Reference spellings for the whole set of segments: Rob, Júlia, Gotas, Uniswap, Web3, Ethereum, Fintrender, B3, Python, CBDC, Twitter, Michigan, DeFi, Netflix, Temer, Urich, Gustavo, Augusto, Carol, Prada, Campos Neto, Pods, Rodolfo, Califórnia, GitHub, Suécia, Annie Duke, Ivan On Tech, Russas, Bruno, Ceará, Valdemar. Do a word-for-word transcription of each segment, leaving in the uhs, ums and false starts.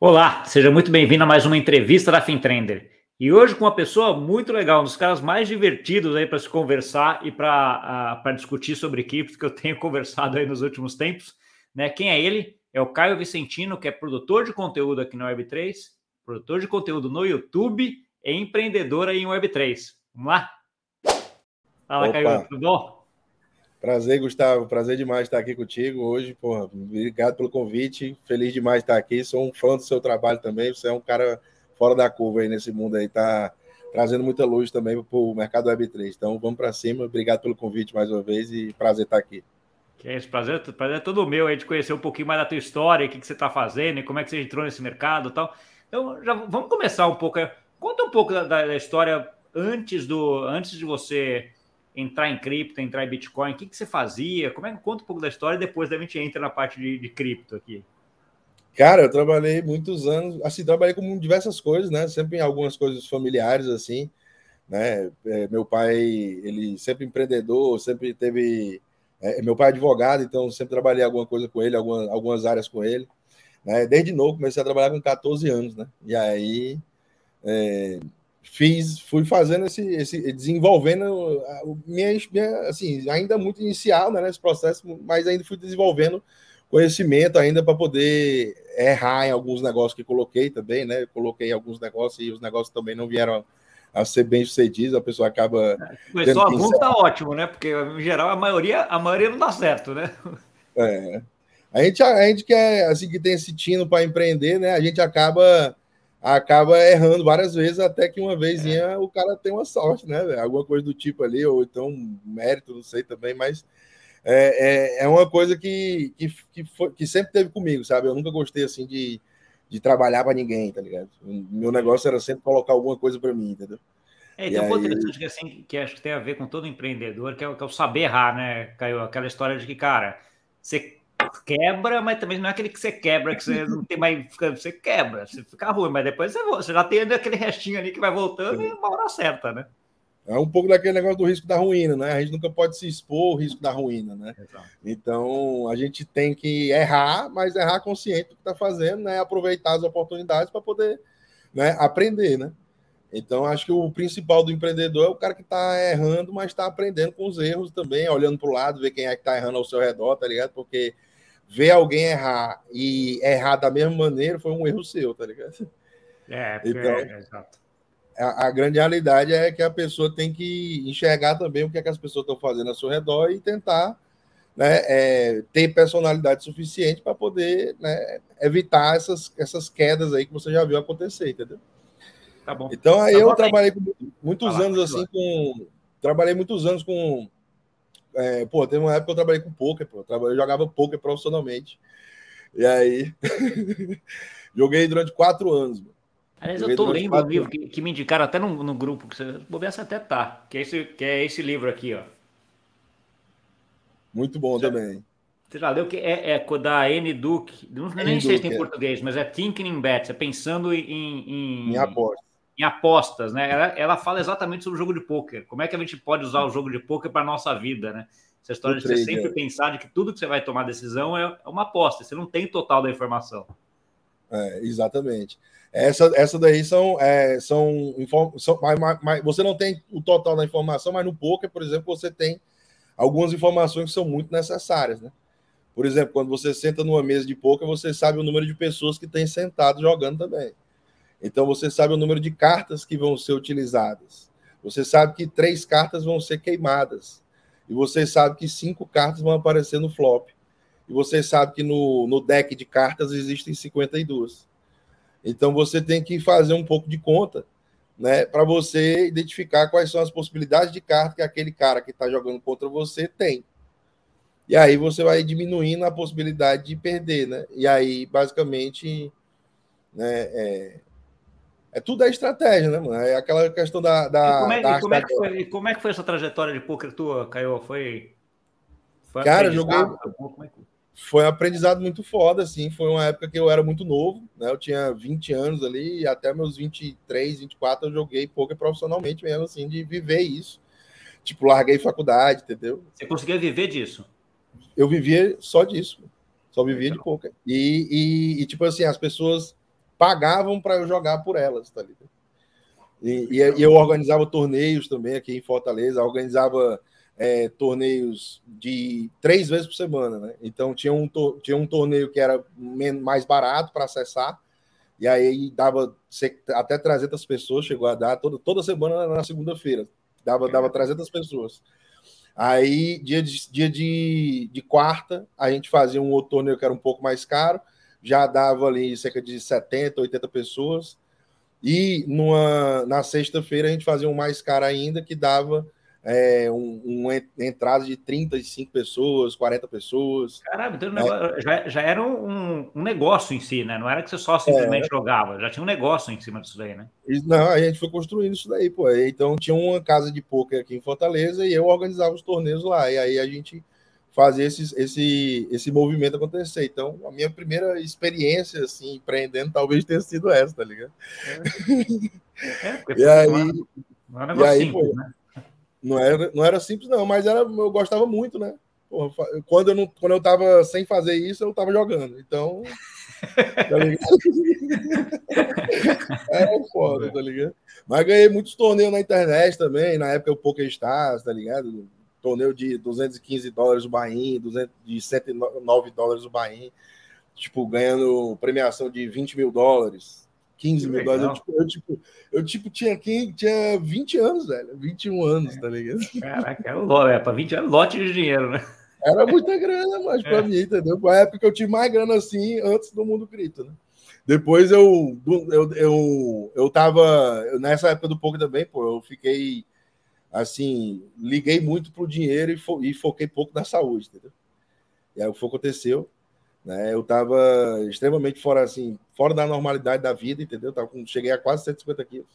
Olá, seja muito bem-vindo a mais uma entrevista da Fintrender. E hoje com uma pessoa muito legal, um dos caras mais divertidos aí para se conversar e para uh, discutir sobre cripto que eu tenho conversado aí nos últimos tempos. Né? Quem é ele? É o Caio Vicentino, que é produtor de conteúdo aqui na Web três, produtor de conteúdo no YouTube e empreendedor aí em Web três. Vamos lá? Fala, Opa. Caio, tudo bom? Prazer, Gustavo. Prazer demais estar aqui contigo hoje. Porra, obrigado pelo convite. Feliz demais estar aqui. Sou um fã do seu trabalho também. Você é um cara fora da curva aí nesse mundo aí. Tá trazendo muita luz também para o mercado Web três. Então, vamos para cima. Obrigado pelo convite mais uma vez e prazer estar aqui. Que é isso. Prazer, prazer é todo meu aí de conhecer um pouquinho mais da tua história, o que, que você está fazendo e como é que você entrou nesse mercado e tal. Então, já vamos começar um pouco. Conta um pouco da, da história antes, do, antes de você entrar em cripto, entrar em Bitcoin, o que, que você fazia? Como é que conta um pouco da história e depois a gente entra na parte de, de cripto aqui? Cara, eu trabalhei muitos anos, assim, trabalhei com diversas coisas, né? Sempre em algumas coisas familiares, assim, né? É, meu pai, ele sempre empreendedor, sempre teve... É, meu pai é advogado, então sempre trabalhei alguma coisa com ele, alguma, algumas áreas com ele, né? Desde novo, comecei a trabalhar com catorze anos, né? E aí... É... Fiz, fui fazendo esse, esse desenvolvendo, minha, minha, assim, ainda muito inicial, né, nesse processo, mas ainda fui desenvolvendo conhecimento ainda para poder errar em alguns negócios que coloquei também, né, eu coloquei alguns negócios e os negócios também não vieram a, a ser bem sucedidos, a pessoa acaba... Mas só alguns tá ótimo, né, porque em geral a maioria, a maioria não dá certo, né? É, a gente, a gente quer, assim, que tem esse tino para empreender, né, a gente acaba... acaba errando várias vezes, até que uma vezinha é. O cara tem uma sorte, né? Alguma coisa do tipo ali, ou então mérito, não sei também, mas é, é, é uma coisa que, que, que, foi, que sempre teve comigo, sabe? Eu nunca gostei, assim, de, de trabalhar para ninguém, tá ligado? Meu negócio era sempre colocar alguma coisa para mim, entendeu? É, então um ponto interessante que, assim, que acho que tem a ver com todo empreendedor, que é, que é o saber errar, né, Caio? Aquela história de que, cara, você... quebra, mas também não é aquele que você quebra, que você não tem mais, você quebra, você fica ruim, mas depois você, você já tem aquele restinho ali que vai voltando e uma hora acerta, né? É um pouco daquele negócio do risco da ruína, né? A gente nunca pode se expor ao risco da ruína, né? Exato. Então, a gente tem que errar, mas errar consciente do que está fazendo, né? Aproveitar as oportunidades para poder, né, aprender, né? Então, acho que o principal do empreendedor é o cara que está errando, mas está aprendendo com os erros também, olhando para o lado, ver quem é que está errando ao seu redor, tá ligado? Porque... ver alguém errar e errar da mesma maneira foi um erro seu, tá ligado? É, então, é exato. A, a grande realidade é que a pessoa tem que enxergar também o que, é que as pessoas estão fazendo ao seu redor e tentar, né, é, ter personalidade suficiente para poder, né, evitar essas, essas quedas aí que você já viu acontecer, entendeu? Tá bom. Então, aí tá eu bom, trabalhei com muitos tá anos lá, assim, com... Trabalhei muitos anos com... É, pô, teve uma época que eu trabalhei com poker, pô. Eu jogava poker profissionalmente. E aí... joguei durante quatro anos, mano. Aliás, joguei eu tô lendo um livro que, que me indicaram até no, no grupo, que você bobeça até tá, que é, esse, que é esse livro aqui, ó. Muito bom você, também. Você já leu que é, é da N. Duke, não nem N. sei Duke, se tem em é. português, mas é Thinking in Bets, é pensando em... Em, em apostas. Em apostas, né? Ela, ela fala exatamente sobre o jogo de pôquer. Como é que a gente pode usar o jogo de pôquer para a nossa vida, né? Essa história de você sempre pensar de que tudo que você vai tomar decisão é uma aposta. Você não tem total da informação. É, exatamente. Essa, essa daí são... É, são, são mas, mas, você não tem o total da informação, mas no pôquer, por exemplo, você tem algumas informações que são muito necessárias, né? Por exemplo, quando você senta numa mesa de pôquer, você sabe o número de pessoas que tem sentado jogando também. Então, você sabe o número de cartas que vão ser utilizadas. Você sabe que três cartas vão ser queimadas. E você sabe que cinco cartas vão aparecer no flop. E você sabe que no, no deck de cartas existem cinquenta e duas. Então, você tem que fazer um pouco de conta, né, para você identificar quais são as possibilidades de carta que aquele cara que está jogando contra você tem. E aí, você vai diminuindo a possibilidade de perder, né? E aí, basicamente... né, é... É tudo é estratégia, né, mano? É aquela questão da... da, e como, é, da e como, é que foi, e como é que foi essa trajetória de poker tua, Caio? Foi, foi Cara, joguei... Foi um aprendizado muito foda, assim. Foi uma época que eu era muito novo, né? Eu tinha vinte anos ali e até meus vinte e três, vinte e quatro eu joguei poker profissionalmente mesmo, assim, de viver isso. Tipo, larguei faculdade, entendeu? Você conseguia viver disso? Eu vivia só disso. Só vivia então. de poker. E, e, e, tipo assim, as pessoas... pagavam para eu jogar por elas, tá ligado? E, e, e eu organizava torneios também aqui em Fortaleza, organizava é, torneios de três vezes por semana, né? Então tinha um, tinha um torneio que era mais barato para acessar, e aí dava até trezentas pessoas, chegou a dar, toda, toda semana na segunda-feira, dava, dava trezentas pessoas. Aí, dia, de, dia de, de quarta, a gente fazia um outro torneio que era um pouco mais caro, já dava ali cerca de setenta, oitenta pessoas. E numa, na sexta-feira a gente fazia um mais caro ainda, que dava é, um, uma entrada de trinta e cinco pessoas, quarenta pessoas. Caramba, então né? negócio, já, já era um, um negócio em si, né? Não era que você só simplesmente é. jogava, já tinha um negócio em cima disso daí, né? Não, a gente foi construindo isso daí, pô. Então tinha uma casa de poker aqui em Fortaleza e eu organizava os torneios lá, e aí a gente fazia esses, esse, esse movimento acontecer. Então, a minha primeira experiência, assim, empreendendo, talvez tenha sido essa, tá ligado? É, é porque e aí, não era, não era e simples, aí, pô, né? Não era, não era simples, não, mas era, eu gostava muito, né? Porra, quando, eu não, quando eu tava sem fazer isso, eu tava jogando. Então, tá ligado? É foda, tá ligado? Mas ganhei muitos torneios na internet também, na época o PokerStars, tá ligado? Torneio de duzentos e quinze dólares o Bahia, de cento e nove dólares o Bahia, tipo, ganhando premiação de vinte mil dólares, quinze mil dólares. Eu, tipo, eu, tipo, eu tipo, tinha aqui, tinha vinte anos, velho, vinte e um anos, é. Tá ligado? Caraca, era um lote, é, pra vinte anos, lote de dinheiro, né? Era muita grana, mas é. pra mim, entendeu? Foi a época que eu tive mais grana assim, antes do mundo cripto, né? Depois eu, eu, eu, eu tava, nessa época do pouco também, pô, eu fiquei. Assim, liguei muito pro dinheiro e, fo- e foquei pouco na saúde, entendeu? E aí o que aconteceu, né? Eu tava extremamente fora, assim, fora da normalidade da vida, entendeu? Tava com, cheguei a quase cento e cinquenta quilos.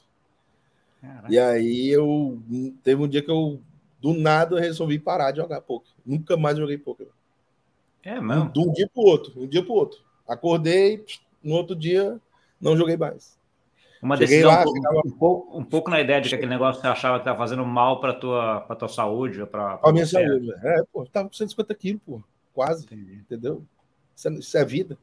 Caraca. E aí eu, teve um dia que eu, do nada, resolvi parar de jogar poker. Nunca mais joguei poker. É, mano. De um dia pro outro, um dia pro outro. Acordei, no outro dia, não joguei mais. Uma Cheguei decisão lá, um, pouco, um, pouco, um pouco na ideia de que aquele negócio que você achava que estava fazendo mal para a tua, tua saúde. Para a minha saúde. É, pô, estava com cento e cinquenta quilos, pô, quase, entendeu? Isso é, isso é vida.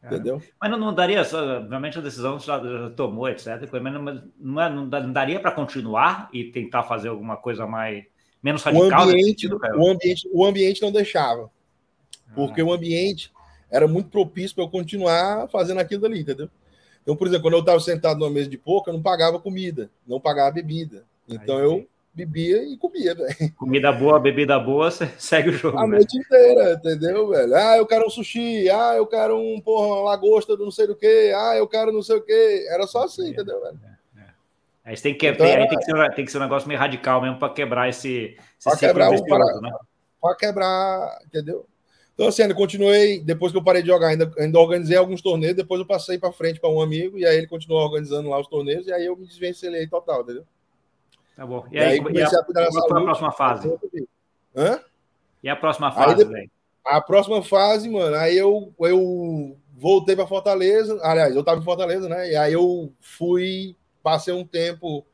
Cara. Entendeu? Mas não, não daria, realmente a decisão você já, já tomou, etcétera. Mas não, não, é, não daria para continuar e tentar fazer alguma coisa mais menos radical? O ambiente, sentido, o ambiente, o ambiente não deixava. Ah. Porque o ambiente era muito propício para eu continuar fazendo aquilo ali, entendeu? Então, por exemplo, quando eu estava sentado numa mesa de poker, eu não pagava comida, não pagava bebida. Então, aí, eu bebia e comia, velho. Comida boa, bebida boa, você segue o jogo. A véio. noite inteira, entendeu, velho? Ah, eu quero um sushi. Ah, eu quero um, porra, uma lagosta do não sei do que. Ah, eu quero não sei o que. Era só assim, é, entendeu, velho? É, é. Aí tem que, então, aí era... tem, que ser, tem que ser um negócio meio radical mesmo para quebrar esse... esse para quebrar, um, para, né? Para quebrar, entendeu? Então, assim, eu continuei, depois que eu parei de jogar, ainda, ainda organizei alguns torneios, depois eu passei para frente para um amigo, e aí ele continuou organizando lá os torneios, e aí eu me desvencelei total, entendeu? Tá bom. E, e aí, aí comecei e a cuidar da saúde. Qual foi a próxima fase? Hã? E a próxima fase, velho? A próxima fase, mano, aí eu, eu voltei para Fortaleza, aliás, eu estava em Fortaleza, né? E aí eu fui, passei um tempo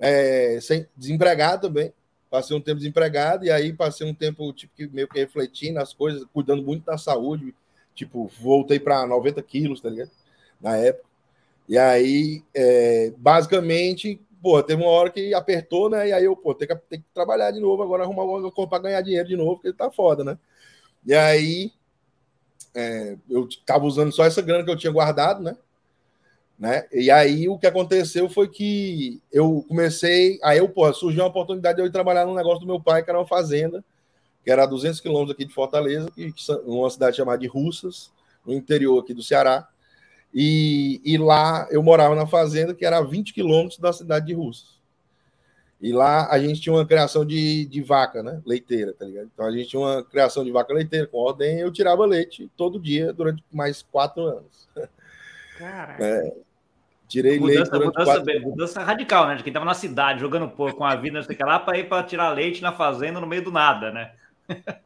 é, sem, desempregado também. Passei um tempo desempregado e aí passei um tempo tipo, que meio que refletindo as coisas, cuidando muito da saúde. Tipo, voltei para noventa quilos, tá ligado? Na época. E aí, é, basicamente, pô, teve uma hora que apertou, né? E aí eu, pô, tenho que, tenho que trabalhar de novo, agora arrumar uma coisa para ganhar dinheiro de novo, porque tá foda, né? E aí, é, eu tava usando só essa grana que eu tinha guardado, né? Né? E aí o que aconteceu foi que eu comecei, aí eu, porra, surgiu uma oportunidade de eu ir trabalhar num negócio do meu pai, que era uma fazenda, que era a duzentos quilômetros aqui de Fortaleza, que, numa cidade chamada de Russas, no interior aqui do Ceará, e, e lá eu morava na fazenda, que era a vinte quilômetros da cidade de Russas. E lá a gente tinha uma criação de, de vaca, né, leiteira, tá ligado? Então a gente tinha uma criação de vaca leiteira com ordem, eu tirava leite todo dia durante mais quatro anos. Caraca. É. Tirei mudança, leite mudança, quatro... mudança radical, né? De quem tava na cidade, jogando pouco, com a vida, não sei o que lá, para ir para tirar leite na fazenda no meio do nada, né?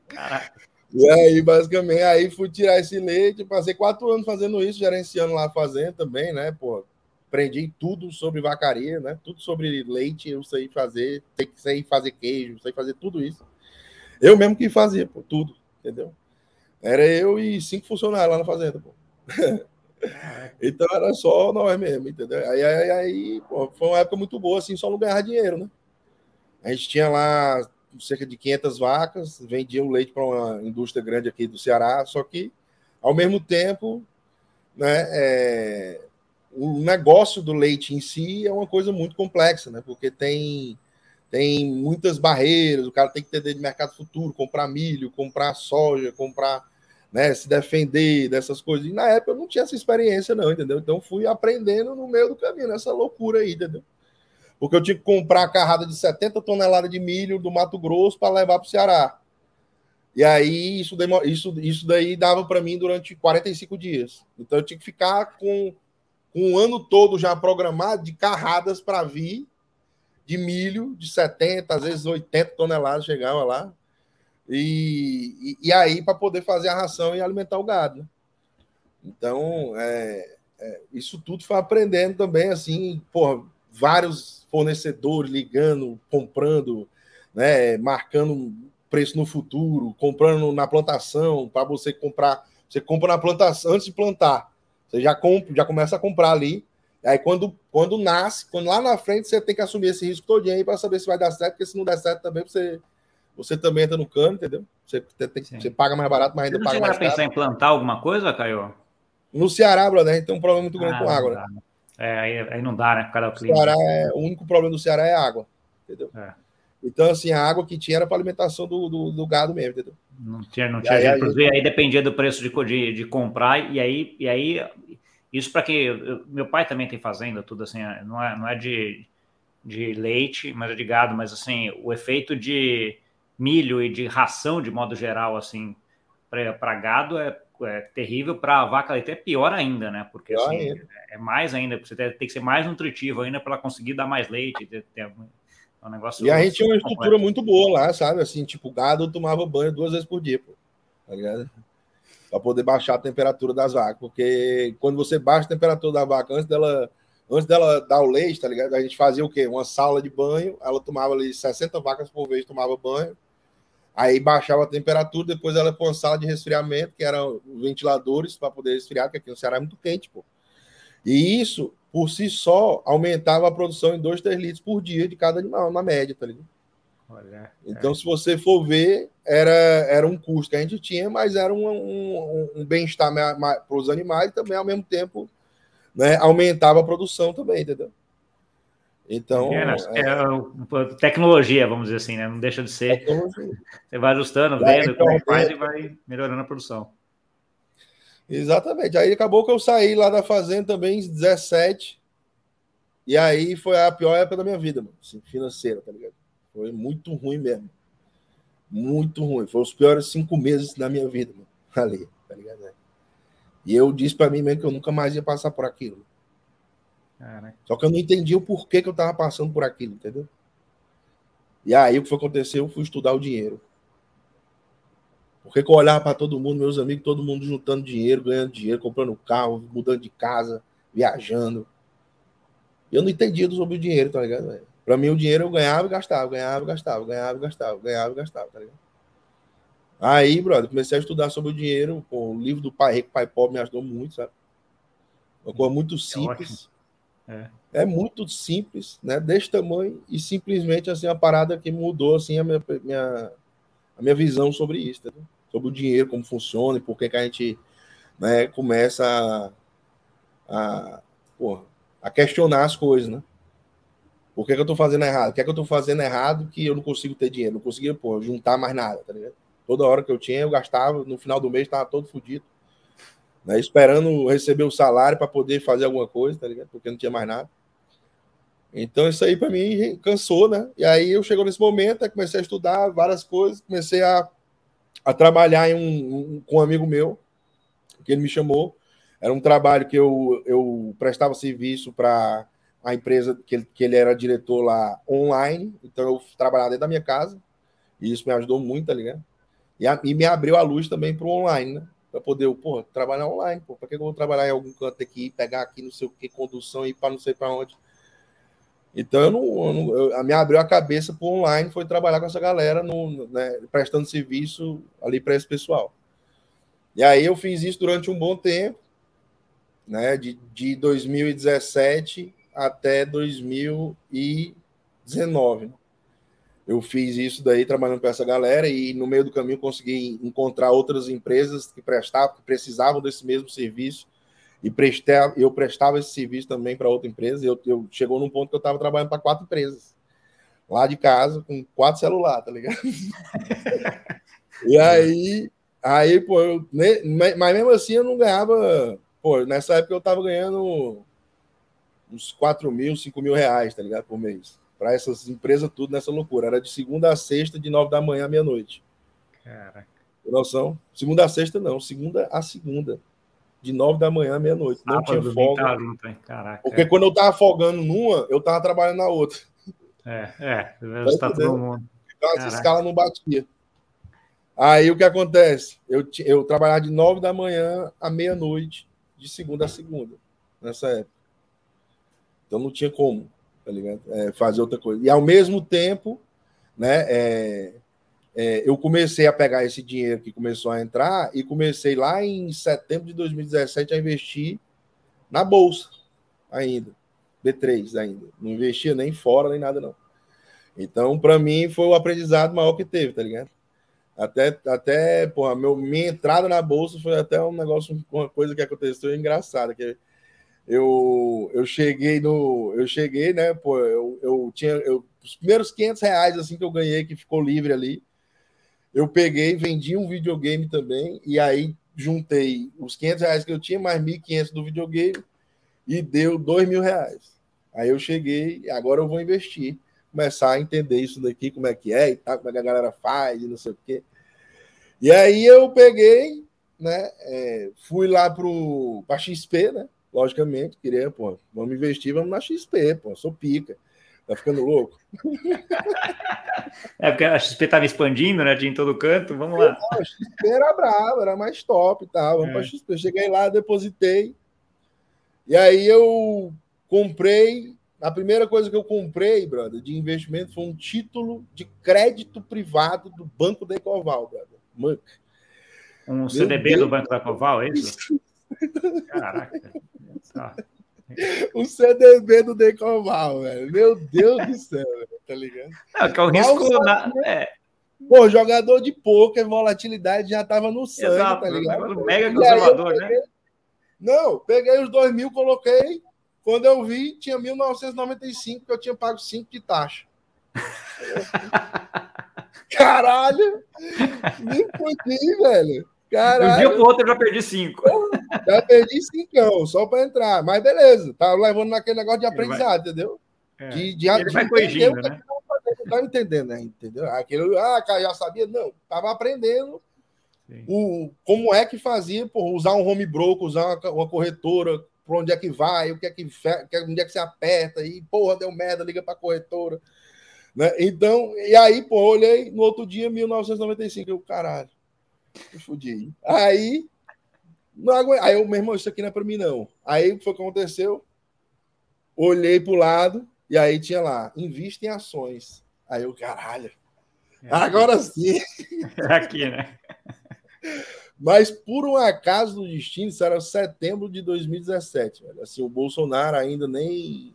Caraca. E aí, basicamente, aí fui tirar esse leite, passei quatro anos fazendo isso, gerenciando lá a fazenda também, né? Pô, aprendi tudo sobre vacaria, né? Tudo sobre leite, eu sei fazer, sei fazer queijo, sei fazer tudo isso. Eu mesmo que fazia, pô, tudo, entendeu? Era eu e cinco funcionários lá na fazenda, pô. Então era só nós mesmo, entendeu? Aí, aí, aí pô, foi uma época muito boa, assim, só não ganhar dinheiro, né? A gente tinha lá cerca de quinhentas vacas, vendia o leite para uma indústria grande aqui do Ceará, só que, ao mesmo tempo, né, é, o negócio do leite em si é uma coisa muito complexa, né? Porque tem, tem muitas barreiras, o cara tem que entender de mercado futuro, comprar milho, comprar soja, comprar... Né, se defender dessas coisas. E na época eu não tinha essa experiência, não, entendeu? Então fui aprendendo no meio do caminho, essa loucura aí, entendeu? Porque eu tinha que comprar a carrada de setenta toneladas de milho do Mato Grosso para levar para o Ceará. E aí isso, isso, isso daí dava para mim durante quarenta e cinco dias. Então eu tinha que ficar com, com um ano todo já programado de carradas para vir de milho de setenta, às vezes oitenta toneladas chegava lá. E, e, e aí para poder fazer a ração e alimentar o gado, né? Então é, é, isso tudo foi aprendendo também, assim, porra, vários fornecedores ligando, comprando, né, marcando preço no futuro, comprando na plantação, para você comprar, você compra na plantação antes de plantar, você já, compra, já começa a comprar ali, aí quando, quando nasce, quando lá na frente você tem que assumir esse risco todinho aí para saber se vai dar certo, porque se não der certo também você... Você também entra no cano, entendeu? Você, tem, você paga mais barato, mas ainda paga mais caro. Você pensar em plantar alguma coisa, Caio? No Ceará, brother, a gente tem um problema muito grande ah, com água, né? É, aí, aí não dá, né? Por causa do clima. Ceará é, o único problema do Ceará é a água, entendeu? É. Então, assim, a água que tinha era para alimentação do, do, do gado mesmo, entendeu? Não tinha, não tinha. Aí, jeito aí, aí, aí dependia do preço de, de, de comprar, e aí, e aí isso para que... Eu, meu pai também tem fazenda, tudo assim, não é, não é de, de leite, mas é de gado, mas assim, o efeito de... milho e de ração, de modo geral, assim, para gado é, é terrível, para vaca leiteira é pior ainda, né? Porque assim, ainda. É mais ainda, você tem, tem que ser mais nutritivo ainda para conseguir dar mais leite. Ter, ter um negócio e a gente tinha uma estrutura muito boa lá, sabe? Assim, tipo, gado tomava banho duas vezes por dia, pô, tá ligado? Para poder baixar a temperatura das vacas, porque quando você baixa a temperatura da vaca antes dela, antes dela dar o leite, tá ligado? A gente fazia o quê? Uma sala de banho, ela tomava ali sessenta vacas por vez, tomava banho. Aí baixava a temperatura, depois ela pôs uma sala de resfriamento, que eram ventiladores para poder resfriar, porque aqui no Ceará é muito quente, pô. E isso, por si só, aumentava a produção em dois, três litros por dia de cada animal, na média, tá ligado? Olha, então, é. Se você for ver, era, era um custo que a gente tinha, mas era um, um, um bem-estar para os animais e também, ao mesmo tempo, né, aumentava a produção também, entendeu? Então, é, é... É, tecnologia, vamos dizer assim, né? Não deixa de ser. Tecnologia. Você vai ajustando, daí, vendo como faz e vai melhorando a produção. Exatamente. Aí acabou que eu saí lá da fazenda também em dezessete. E aí foi a pior época da minha vida, mano, assim, financeira, tá ligado? Foi muito ruim mesmo. Muito ruim. Foi os piores cinco meses da minha vida, mano. Ali, tá ligado? E eu disse pra mim mesmo que eu nunca mais ia passar por aquilo. Ah, né? Só que eu não entendi o porquê que eu tava passando por aquilo, entendeu? E aí o que foi acontecer, eu fui estudar o dinheiro. Porque que eu olhava pra todo mundo, meus amigos, todo mundo juntando dinheiro, ganhando dinheiro, comprando carro, mudando de casa, viajando. Eu não entendia sobre o dinheiro, tá ligado, velho? Pra mim o dinheiro eu ganhava e gastava, ganhava e gastava, ganhava e gastava, ganhava e gastava, tá ligado? Aí, brother, comecei a estudar sobre o dinheiro, pô, o livro do Pai Rico, Pai Pobre me ajudou muito, sabe? Uma coisa muito simples. É É. é muito simples, né? Desse tamanho e simplesmente assim, a parada que mudou assim, a, minha, minha, a minha visão sobre isso, tá? Sobre o dinheiro, como funciona e por que a gente, né, começa a, a, porra, a questionar as coisas, né? Por que, que eu tô fazendo errado? O que é que eu tô fazendo errado que eu não consigo ter dinheiro? Não conseguia, porra, juntar mais nada, tá ligado? Toda hora que eu tinha, eu gastava, no final do mês estava todo fodido. Né, esperando receber o salário para poder fazer alguma coisa, tá ligado? Porque não tinha mais nada. Então isso aí para mim cansou, né? E aí eu chegou nesse momento, aí comecei a estudar várias coisas, comecei a, a trabalhar em um, um, com um amigo meu, que ele me chamou. Era um trabalho que eu, eu prestava serviço para a empresa que ele, que ele era diretor lá online, então eu trabalhava dentro da minha casa, e isso me ajudou muito, tá ligado? E, a, e me abriu a luz também para o online, né? Pra poder, porra, trabalhar online, porra. Pra que eu vou trabalhar em algum canto aqui, pegar aqui, não sei o que, condução, ir pra não sei pra onde. Então, eu não... Eu não eu, me abriu a cabeça pro online, foi trabalhar com essa galera, no, né, prestando serviço ali pra esse pessoal. E aí, eu fiz isso durante um bom tempo. né, de, de dois mil e dezessete até dois mil e dezenove. Eu fiz isso daí trabalhando com essa galera e no meio do caminho consegui encontrar outras empresas que prestavam, que precisavam desse mesmo serviço e prestava, eu prestava esse serviço também para outra empresa. Eu, eu chegou num ponto que eu estava trabalhando para quatro empresas lá de casa com quatro celulares, tá ligado? E aí, aí pô, eu, mas mesmo assim eu não ganhava. Pô, nessa época eu estava ganhando uns quatro mil, cinco mil reais, tá ligado? Por mês. Para essas empresas tudo nessa loucura. Era de segunda a sexta, de nove da manhã à meia-noite. Caraca. Tem noção? Segunda a sexta, não. Segunda a segunda. De nove da manhã à meia-noite. Não ah, tinha folga. Caraca. Porque quando eu tava folgando numa, eu tava trabalhando na outra. É, é. Tá todo mundo. Então, essa escala não batia. Aí o que acontece? Eu, eu trabalhava de nove da manhã à meia-noite, de segunda a segunda, nessa época. Então não tinha como, tá ligado? É, fazer outra coisa. E ao mesmo tempo, né, é, é, eu comecei a pegar esse dinheiro que começou a entrar e comecei lá em setembro de dois mil e dezessete a investir na Bolsa ainda, B três ainda. Não investia nem fora, nem nada, não. Então, para mim, foi o aprendizado maior que teve, tá ligado? Até, até porra, meu, minha entrada na Bolsa foi até um negócio, uma coisa que aconteceu engraçada, que eu, eu cheguei no, eu cheguei, né, pô, eu, eu tinha, eu, os primeiros quinhentos reais, assim, que eu ganhei, que ficou livre ali, eu peguei, vendi um videogame também, e aí juntei os quinhentos reais que eu tinha, mais mil e quinhentos do videogame, e deu dois mil reais. Aí eu cheguei, agora eu vou investir, começar a entender isso daqui, como é que é e tal, como é que a galera faz e não sei o quê. E aí eu peguei, né, é, fui lá pro, pra X P, né, logicamente, queria, pô, vamos investir, vamos na X P, pô, sou pica, tá ficando louco. É porque a X P tava expandindo, né, tinha em todo canto, vamos lá. Não, a X P era brava, era mais top e tal, vamos é. pra X P. Eu cheguei lá, depositei, e aí eu comprei. A primeira coisa que eu comprei, brother, de investimento foi um título de crédito privado do Banco da Ecoval, brother. Manca. Um Meu C D B Deus do Banco da Ecoval, é isso? Caraca. Ah. Um C D B do Decoval, velho. Meu Deus do céu, velho. Tá ligado? Não, que é o risco. Nada, né? Pô, jogador de pôquer, volatilidade já tava no sangue, exato, tá ligado? Mega conservador, peguei... né? Não, peguei os dois mil, coloquei. Quando eu vi, tinha mil novecentos e noventa e cinco que eu tinha pago cinco de taxa. Caralho! Me fodi, velho. Caralho. Um dia pro outro eu já perdi cinco. Já perdi cinco, só para entrar. Mas beleza, tá levando naquele negócio de aprendizado, vai... entendeu? É. De, de, Ele de vai corrigindo, né? Não tava entendendo ainda, entendeu? Aquilo, ah, já sabia? Não, tava aprendendo. O, como é que fazia, por usar um home broker, usar uma, uma corretora, para onde é que vai, o que é que, onde é que você aperta, e porra, deu merda, liga para a corretora, né? Então, e aí, pô, olhei, no outro dia, mil novecentos e noventa e cinco, eu, caralho, me fudi. Aí, não aguento, aí eu, meu irmão, isso aqui não é para mim, não. Aí, o que foi que aconteceu? Olhei para o lado, e aí tinha lá, invista em ações. Aí eu, caralho, é agora sim. É aqui, né? Mas, por um acaso do destino, isso era setembro de dois mil e dezessete. Velho. Assim, o Bolsonaro ainda nem...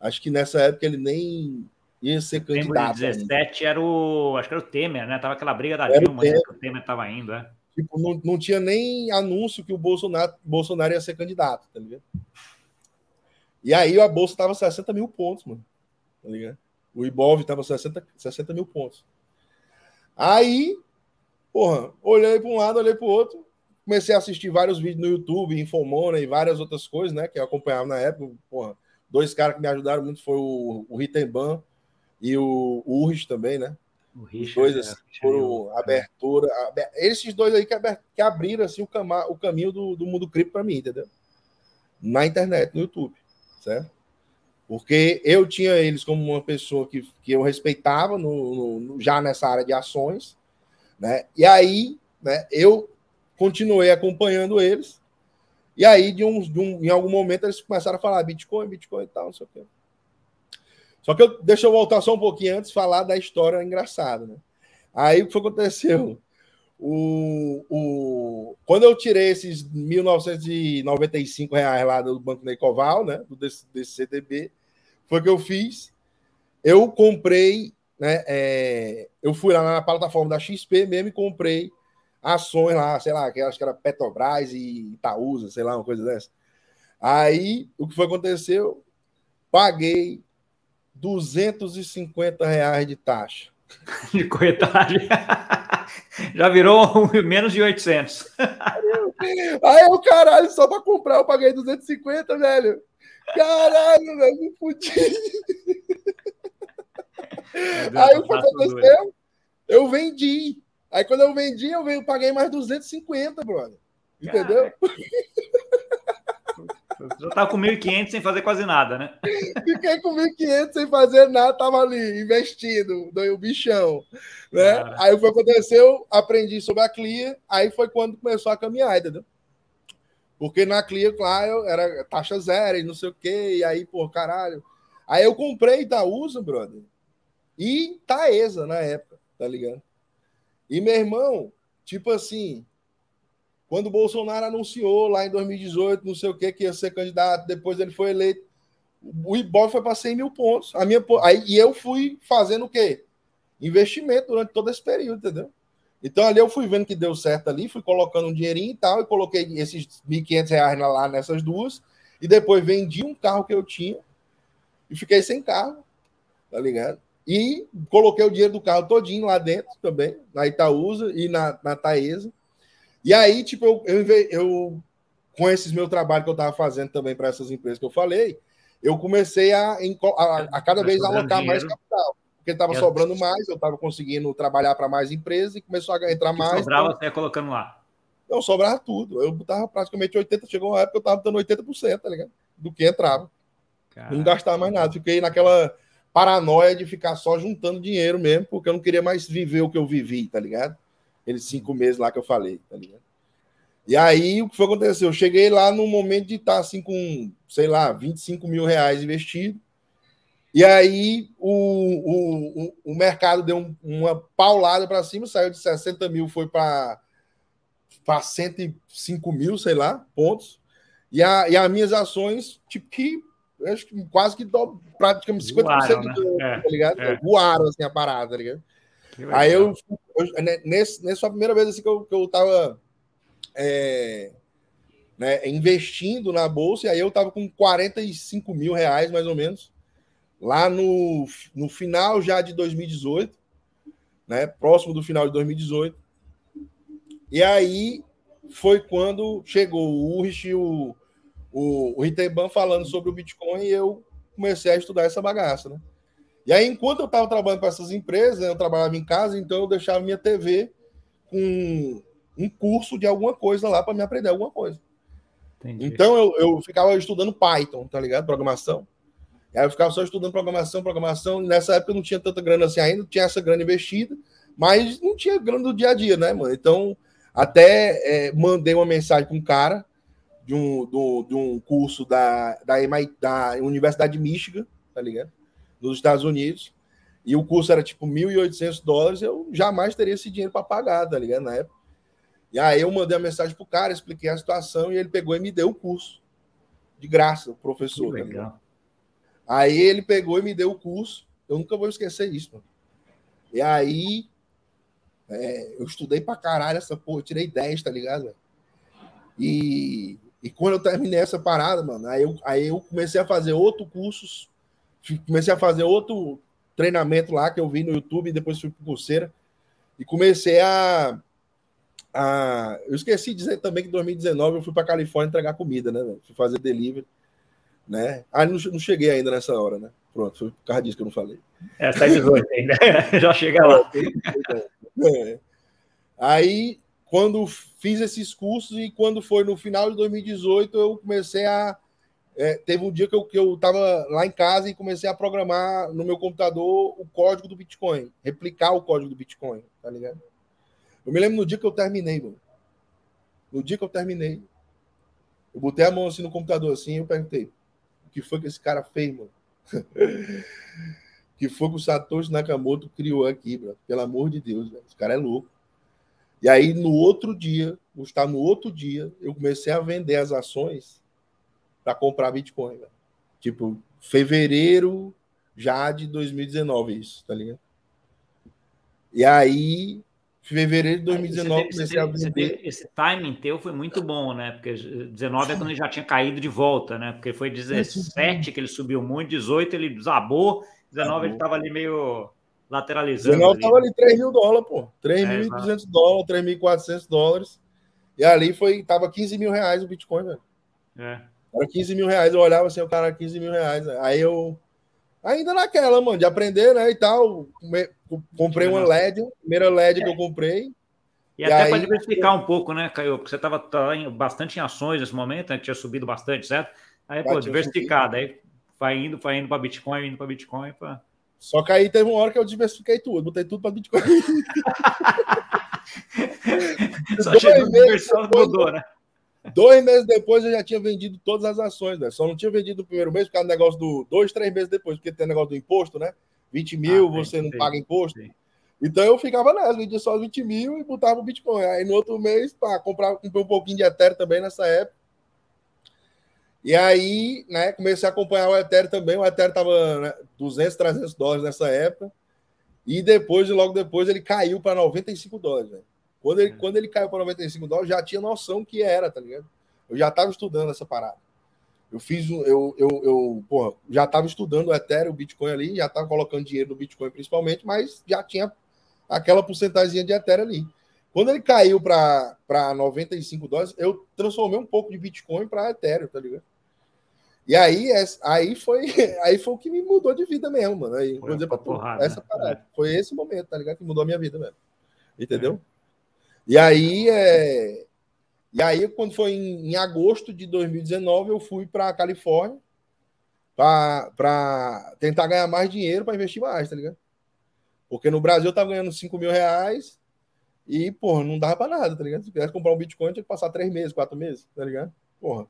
Acho que nessa época ele nem ia ser candidato. dois mil e dezessete era o... Acho que era o Temer, né? Tava aquela briga da era Dilma, o né? que o Temer tava indo, é. Tipo, não, não tinha nem anúncio que o Bolsonaro, Bolsonaro ia ser candidato, tá ligado? E aí a Bolsa tava sessenta mil pontos, mano. Tá ligado? O Ibov tava sessenta mil pontos. Aí... Porra, olhei para um lado, olhei para o outro, comecei a assistir vários vídeos no YouTube, Infomona e várias outras coisas, né, que eu acompanhava na época. Porra, dois caras que me ajudaram muito foi o, o Rittenban e o, o Urich também, né? O Urich, Os dois, é, assim, foram é, abertura... Aber... Esses dois aí que, aber... que abriram, assim, o, cam... o caminho do, do mundo cripto para mim, entendeu? Na internet, no YouTube, certo? Porque eu tinha eles como uma pessoa que, que eu respeitava no, no, já nessa área de ações, né? E aí, né, eu continuei acompanhando eles, e aí de uns, de um, em algum momento eles começaram a falar Bitcoin, Bitcoin e tal, não sei o que. Só que eu, deixa eu voltar só um pouquinho antes, falar da história engraçada, né? Aí o que aconteceu? O, o, quando eu tirei esses mil novecentos e noventa e cinco reais lá do Banco Necoval, né, do D C D B, foi o que eu fiz. Eu comprei, né, é, eu fui lá na plataforma da X P mesmo e comprei ações lá, sei lá, que acho que era Petrobras e Itaúsa, sei lá, uma coisa dessa. Aí, o que foi aconteceu? Paguei duzentos e cinquenta reais de taxa. De corretagem. Já virou menos de oitocentos. Aí o caralho, só para comprar eu paguei duzentos e cinquenta, velho. Caralho, velho, me fudi. Aí o que aconteceu? Eu vendi. Aí quando eu vendi, eu veio, paguei mais duzentos e cinquenta, brother. Entendeu? Já tava com mil e quinhentos sem fazer quase nada, né? Fiquei com mil e quinhentos sem fazer nada, tava ali investindo, doi o bichão, né? Cara. Aí o que aconteceu, aprendi sobre a Clear, aí foi quando começou a caminhar, entendeu? Porque na Clear, claro, era taxa zero e não sei o quê, e aí, pô, caralho. Aí eu comprei Itaúsa, brother, e Taesa na época, tá ligado? E meu irmão, tipo assim... Quando o Bolsonaro anunciou lá em dois mil e dezoito, não sei o que, que ia ser candidato, depois ele foi eleito, o Ibov foi para cem mil pontos. A minha, aí, e eu fui fazendo o quê? Investimento durante todo esse período, entendeu? Então ali eu fui vendo que deu certo ali, fui colocando um dinheirinho e tal, e coloquei esses mil e quinhentos reais lá nessas duas, e depois vendi um carro que eu tinha, e fiquei sem carro, tá ligado? E coloquei o dinheiro do carro todinho lá dentro também, na Itaúsa e na, na Taesa. E aí, tipo, eu, eu, eu com esses meu trabalho que eu estava fazendo também para essas empresas que eu falei, eu comecei a, a, a cada vez alocar dinheiro. Mais capital. Porque estava sobrando mais, eu estava conseguindo trabalhar para mais empresas e começou a entrar mais. Sobrava até colocando lá. Não, sobrava tudo. Eu botava praticamente oitenta por cento, chegou uma época que eu estava botando oitenta por cento, tá ligado? Do que entrava. Caraca. Não gastava mais nada. Fiquei naquela paranoia de ficar só juntando dinheiro mesmo, porque eu não queria mais viver o que eu vivi, tá ligado? Aqueles cinco meses lá que eu falei, tá ligado? E aí, o que foi acontecer? Eu cheguei lá num momento de estar assim com, sei lá, vinte e cinco mil reais investido. E aí, o, o, o mercado deu um, uma paulada para cima, saiu de sessenta mil, foi para cento e cinco mil, sei lá, pontos. E, a, e as minhas ações, tipo que, acho que quase que do, praticamente cinquenta por cento voaram, né? do, é, tá ligado? É. Voaram, assim, a parada, tá ligado? Aí eu, eu nesse, nessa primeira vez assim, que eu, que eu tava é, né, investindo na bolsa, e aí eu tava com quarenta e cinco mil reais, mais ou menos, lá no, no final já de dois mil e dezoito, né, próximo do final de dois mil e dezoito, e aí foi quando chegou o Urich e o, o, o Itaban falando sobre o Bitcoin, e eu comecei a estudar essa bagaça, né? E aí, enquanto eu estava trabalhando para essas empresas, né, eu trabalhava em casa, então eu deixava minha T V com um curso de alguma coisa lá para me aprender alguma coisa. Entendi. Então, eu, eu ficava estudando Python, tá ligado? Programação. E aí eu ficava só estudando programação, programação. Nessa época eu não tinha tanta grana assim ainda, tinha essa grana investida, mas não tinha grana do dia a dia, né, mano? Então, até é, mandei uma mensagem para um cara de um, do, de um curso da, da, M I T, da Universidade de Michigan, tá ligado? Dos Estados Unidos, e o curso era tipo mil e oitocentos dólares, eu jamais teria esse dinheiro para pagar, tá ligado, na época. E aí eu mandei a mensagem pro cara, expliquei a situação, e ele pegou e me deu o curso, de graça, o professor. Que legal. Tá, aí ele pegou e me deu o curso, eu nunca vou esquecer isso, mano. E aí, é, eu estudei pra caralho essa porra, eu tirei dez, tá ligado, velho? E, e quando eu terminei essa parada, mano, aí eu, aí eu comecei a fazer outro curso. Comecei a fazer outro treinamento lá que eu vi no YouTube, e depois fui para Pulseira. E comecei a, a. Eu esqueci de dizer também que em dois mil e dezenove eu fui para Califórnia entregar comida, né? Fui fazer delivery, né? Ah, não, não cheguei ainda nessa hora, né? Pronto, foi por causa disso que eu não falei. É, sai de noite ainda. Já chega lá. É. Aí, quando fiz esses cursos, e quando foi no final de dois mil e dezoito, eu comecei a. É, teve um dia que eu, que eu tava lá em casa e comecei a programar no meu computador o código do Bitcoin, replicar o código do Bitcoin, tá ligado? Eu me lembro no dia que eu terminei, mano. No dia que eu terminei, eu botei a mão assim no computador, assim, e eu perguntei, o que foi que esse cara fez, mano? O que foi que o Satoshi Nakamoto criou aqui, mano? Pelo amor de Deus, velho. Esse cara é louco. E aí, no outro dia, Gustavo, no outro dia, eu comecei a vender as ações para comprar Bitcoin, velho. Tipo, fevereiro já de dois mil e dezenove, isso, tá ligado? E aí, fevereiro de dois mil e dezenove, aí, você teve, comecei a vender. Você teve, esse timing teu foi muito bom, né? Porque dezenove é quando ele já tinha caído de volta, né? Porque foi dezessete que ele subiu muito, dezoito ele desabou, dezenove ele tava ali meio lateralizando. dezenove ali. Tava ali três mil dólares, pô. três mil e duzentos dólares, três mil e quatrocentos dólares. E ali foi, tava quinze mil reais o Bitcoin, velho. É. Era quinze mil reais, eu olhava assim, o cara, quinze mil reais. Né? Aí eu, ainda naquela, mano, de aprender, né, e tal. Comprei uma L E D, primeira L E D é. que eu comprei. E, e até aí... para diversificar um pouco, né, Caio? Porque você estava bastante em ações nesse momento, né? Tinha subido bastante, certo? Aí, Já pô, diversificado. Subido. Aí vai indo, vai indo para Bitcoin, indo para Bitcoin. Pra... Só que aí teve uma hora que eu diversifiquei tudo. Botei tudo para Bitcoin. Só chegou a diversão mudou, né? Dois meses depois eu já tinha vendido todas as ações, né? Só não tinha vendido no primeiro mês, por causa do negócio do... Dois, três meses depois, porque tem negócio do imposto, né? vinte mil, ah, bem, você não bem, paga imposto. Bem. Então eu ficava nessa, vendia só os vinte mil e botava o Bitcoin. Aí no outro mês, pá, comprava, comprei um pouquinho de Ethereum também nessa época. E aí, né, comecei a acompanhar o Ethereum também. O Ethereum tava, né, duzentos, trezentos dólares nessa época. E depois, logo depois, ele caiu para noventa e cinco dólares, velho. Quando ele, quando ele caiu para noventa e cinco dólares, eu já tinha noção que era, tá ligado? Eu já estava estudando essa parada. Eu fiz um. Eu, eu, eu porra, já estava estudando o Ethereum, o Bitcoin ali, já estava colocando dinheiro no Bitcoin principalmente, mas já tinha aquela porcentagem de Ethereum ali. Quando ele caiu para noventa e cinco dólares, eu transformei um pouco de Bitcoin para Ethereum, tá ligado? E aí, aí, foi, aí foi o que me mudou de vida mesmo, mano. Aí, vou dizer pra tu, essa parada. Foi esse momento, tá ligado? Que mudou a minha vida mesmo. Entendeu? É. E aí, é... e aí, quando foi em, em agosto de dois mil e dezenove, eu fui para a Califórnia para tentar ganhar mais dinheiro para investir mais, tá ligado? Porque no Brasil eu estava ganhando cinco mil reais e, porra, não dava para nada, tá ligado? Se quisesse comprar um Bitcoin, tinha que passar três meses, quatro meses, tá ligado? Porra.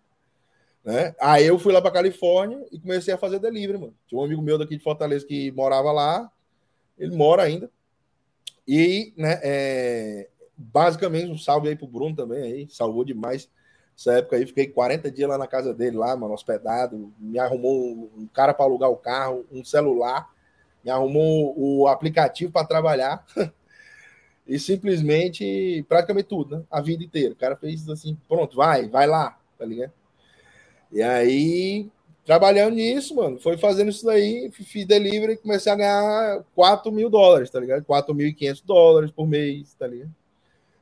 Né? Aí eu fui lá para a Califórnia e comecei a fazer delivery, mano. Tinha um amigo meu daqui de Fortaleza que morava lá, ele mora ainda. E, né, é... basicamente, um salve aí pro Bruno também, aí salvou demais essa época aí. Fiquei quarenta dias lá na casa dele, lá, mano, hospedado. Me arrumou um cara para alugar o carro, um celular, me arrumou o aplicativo para trabalhar e simplesmente, praticamente tudo, né? A vida inteira. O cara fez assim: pronto, vai, vai lá, tá ligado? E aí, trabalhando nisso, mano, foi fazendo isso daí, fiz delivery e comecei a ganhar quatro mil dólares, tá ligado? quatro mil e quinhentos dólares por mês, tá ligado?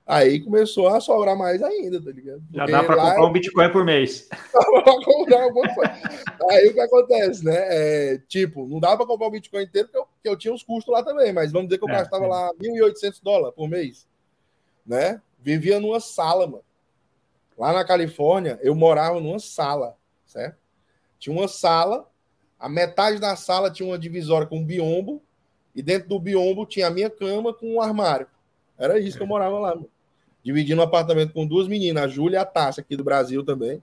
Aí começou a sobrar mais ainda, tá ligado? Porque já dá para comprar um Bitcoin por mês. Dá pra comprar alguma coisa. Aí o que acontece, né? É, tipo, não dá para comprar o Bitcoin inteiro, porque eu, porque eu tinha os custos lá também, mas vamos dizer que eu é, gastava é. lá mil e oitocentos dólares por mês, né? Vivia numa sala, mano. Lá na Califórnia, eu morava numa sala, certo? Tinha uma sala, a metade da sala tinha uma divisória com um biombo, e dentro do biombo tinha a minha cama com um armário. Era isso que eu morava lá, mano. Dividindo um apartamento com duas meninas, a Júlia e a Tássia, aqui do Brasil também,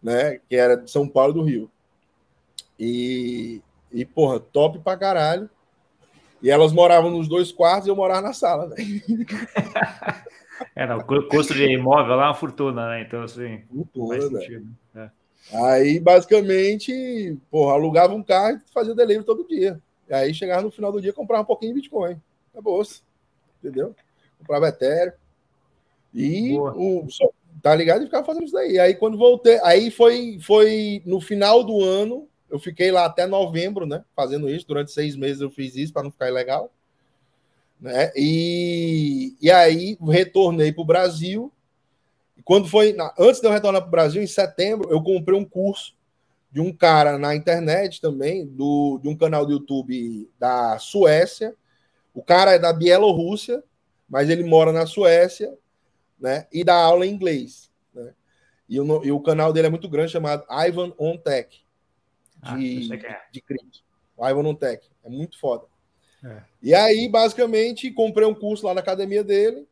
né? Que era de São Paulo e do Rio. E, e porra, top pra caralho. E elas moravam nos dois quartos e eu morava na sala, velho. Era o custo de imóvel lá é uma fortuna, né? Então, assim, fortuna, faz sentido. É. Aí, basicamente, porra, alugava um carro e fazia delivery todo dia. E aí, chegava no final do dia, comprava um pouquinho de Bitcoin. Acabou-se. Entendeu? Comprava Ethereum. E o, tá ligado? E ficava fazendo isso daí. Aí quando voltei, aí foi, foi no final do ano, eu fiquei lá até novembro, né? Fazendo isso. Durante seis meses eu fiz isso para não ficar ilegal. Né? E, e aí retornei para o Brasil. E quando foi. Antes de eu retornar para o Brasil, em setembro, eu comprei um curso de um cara na internet também, do, de um canal do YouTube da Suécia. O cara é da Bielorrússia, mas ele mora na Suécia, né? E dá aula em inglês, né? E o, e o canal dele é muito grande, chamado Ivan On Tech, de, ah, é. de cripto. O Ivan On Tech, é muito foda. É. E aí, basicamente, comprei um curso lá na academia dele,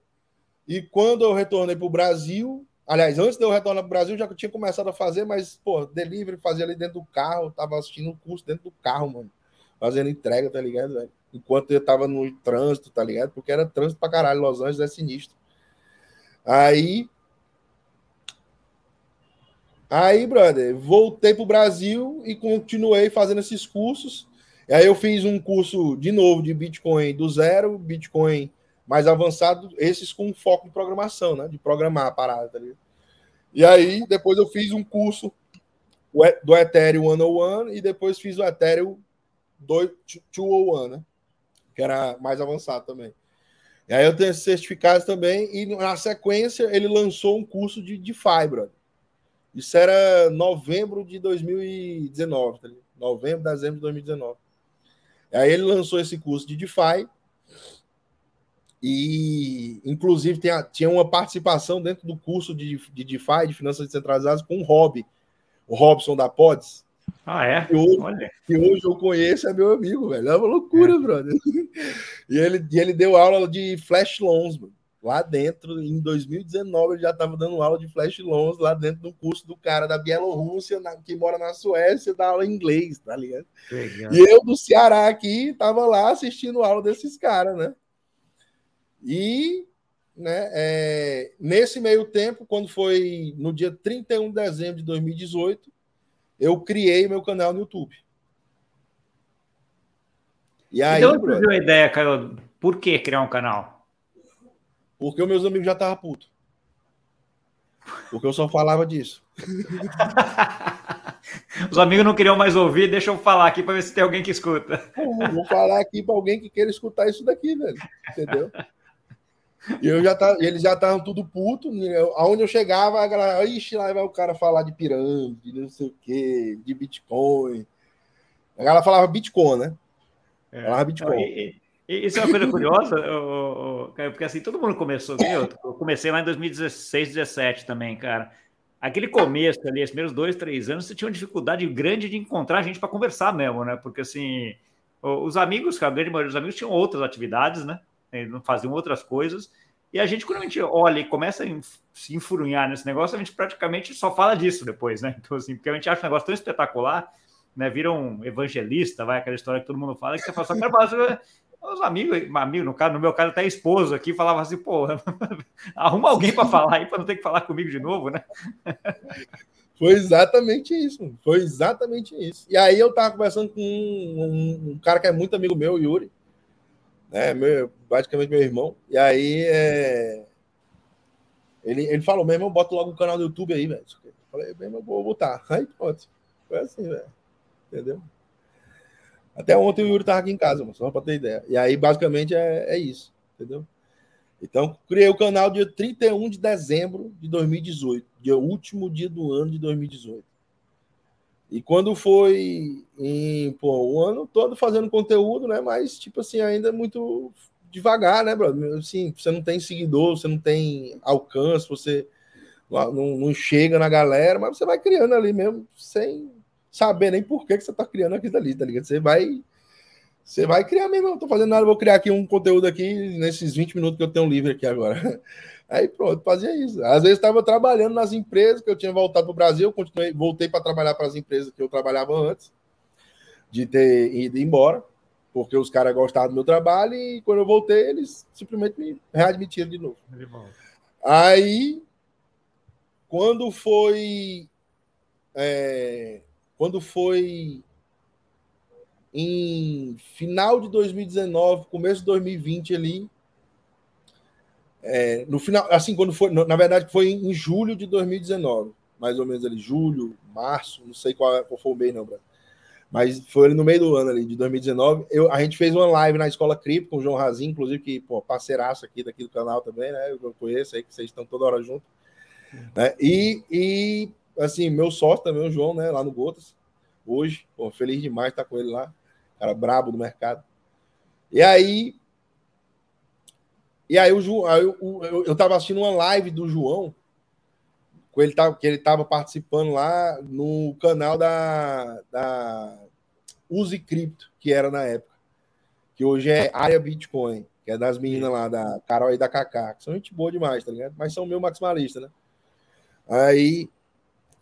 e quando eu retornei para o Brasil, aliás, antes de eu retornar para o Brasil, já que eu tinha começado a fazer, mas, pô, delivery, fazia ali dentro do carro, tava assistindo um curso dentro do carro, mano, fazendo entrega, tá ligado, velho? Enquanto eu tava no trânsito, tá ligado? Porque era trânsito pra caralho, Los Angeles é sinistro. Aí, aí, brother, voltei pro Brasil e continuei fazendo esses cursos. Aí eu fiz um curso, de novo, de Bitcoin do zero, Bitcoin mais avançado, esses com foco em programação, né? De programar a parada, tá ligado? E aí, depois eu fiz um curso do Ethereum cento e um e depois fiz o Ethereum duzentos e um, né? Que era mais avançado também. E aí eu tenho esses certificados também e, na sequência, ele lançou um curso de DeFi, brother. Isso era novembro de dois mil e dezenove, tá ligado? Novembro, dezembro de dois mil e dezenove. Aí ele lançou esse curso de DeFi e, inclusive, tem a, tinha uma participação dentro do curso de, de DeFi, de finanças descentralizadas, com o Rob, o Robson da Pods. Ah, é? Que hoje, Olha. que hoje eu conheço, é meu amigo, velho. É uma loucura, é. brother. E ele, e ele deu aula de flash loans, mano. Lá dentro, em dois mil e dezenove, ele já estava dando aula de flash loans lá dentro do curso do cara da Bielorrússia, na, que mora na Suécia, dá aula em inglês, tá ligado? Legal. E eu do Ceará aqui, estava lá assistindo aula desses caras, né? E né, é, nesse meio tempo, quando foi no dia trinta e um de dezembro de dois mil e dezoito, eu criei meu canal no YouTube. E aí, então, eu tive uma ideia, Caio, por que criar um canal? Porque os meus amigos já estavam putos. Porque eu só falava disso. Os amigos não queriam mais ouvir, deixa eu falar aqui para ver se tem alguém que escuta. Eu vou falar aqui para alguém que queira escutar isso daqui, velho. Entendeu? E eu já tava, eles já estavam tudo puto. Aonde eu chegava, a galera, ixi, lá vai o cara falar de pirâmide, de não sei o quê, de Bitcoin. A galera falava Bitcoin, né? É. Falava Bitcoin. É. Isso é uma coisa curiosa, Caio, porque assim, todo mundo começou, viu? Eu comecei lá em dois mil e dezesseis, dois mil e dezessete também, cara. Aquele começo ali, os primeiros dois, três anos, você tinha uma dificuldade grande de encontrar gente para conversar mesmo, né? Porque assim, os amigos, cara, a grande maioria dos amigos tinham outras atividades, né? Faziam outras coisas. E a gente, quando a gente olha e começa a se enfurunhar nesse negócio, a gente praticamente só fala disso depois, né? Então assim, porque a gente acha um negócio tão espetacular, né? Vira um evangelista, vai, aquela história que todo mundo fala, que você fala só, cara, os amigos, amigo, no, caso, no meu caso até a esposa aqui, falava assim, pô, arruma alguém para falar aí, para não ter que falar comigo de novo, né? Foi exatamente isso, foi exatamente isso. E aí eu tava conversando com um, um, um cara que é muito amigo meu, Yuri, né, meu, basicamente meu irmão, e aí é... ele, ele falou, mesmo, eu boto logo um canal do YouTube aí, velho. Eu falei, mesmo, eu vou botar. Aí pronto, foi assim, velho, entendeu? Até ontem o Yuri estava aqui em casa, só para ter ideia. E aí, basicamente, é, é isso, entendeu? Então, criei o canal dia trinta e um de dezembro de dois mil e dezoito, dia último dia do ano de dois mil e dezoito. E quando foi em, pô, o ano todo fazendo conteúdo, né? Mas, tipo assim, ainda muito devagar, né, brother? Assim, você não tem seguidor, você não tem alcance, você não, não chega na galera, mas você vai criando ali mesmo, sem... saber nem por que, que você tá criando aquilo ali, tá ligado? Você vai, você vai criar mesmo, não tô fazendo nada, vou criar aqui um conteúdo aqui nesses vinte minutos que eu tenho livre aqui agora. Aí pronto, fazia isso. Às vezes estava trabalhando nas empresas que eu tinha voltado pro Brasil, continuei, voltei para trabalhar para as empresas que eu trabalhava antes de ter ido embora, porque os caras gostavam do meu trabalho e quando eu voltei eles simplesmente me readmitiram de novo. Aí, quando foi... É... Quando foi em final de dois mil e dezenove, começo de dois mil e vinte ali, é, no final, assim, quando foi, na verdade foi em julho de dois mil e dezenove, mais ou menos ali, julho, março, não sei qual, qual foi o mês não, Bruno, mas foi ali no meio do ano ali, de dois mil e dezenove, eu, a gente fez uma live na Escola Cripto com o João Razinho, inclusive, que, pô, parceiraço aqui daqui do canal também, né, eu conheço aí, que vocês estão toda hora juntos, né, e... e assim, meu sócio também, o João, né, lá no Gotas, hoje, pô, feliz demais estar com ele lá, cara brabo do mercado. E aí, e aí, o João, eu, eu, eu tava assistindo uma live do João, que ele tava, que ele tava participando lá no canal da, da Use Cripto, que era na época, que hoje é Área Bitcoin, que é das meninas lá, da Carol e da Kaká, que são gente boa demais, tá ligado? Mas são meio maximalista, né? Aí...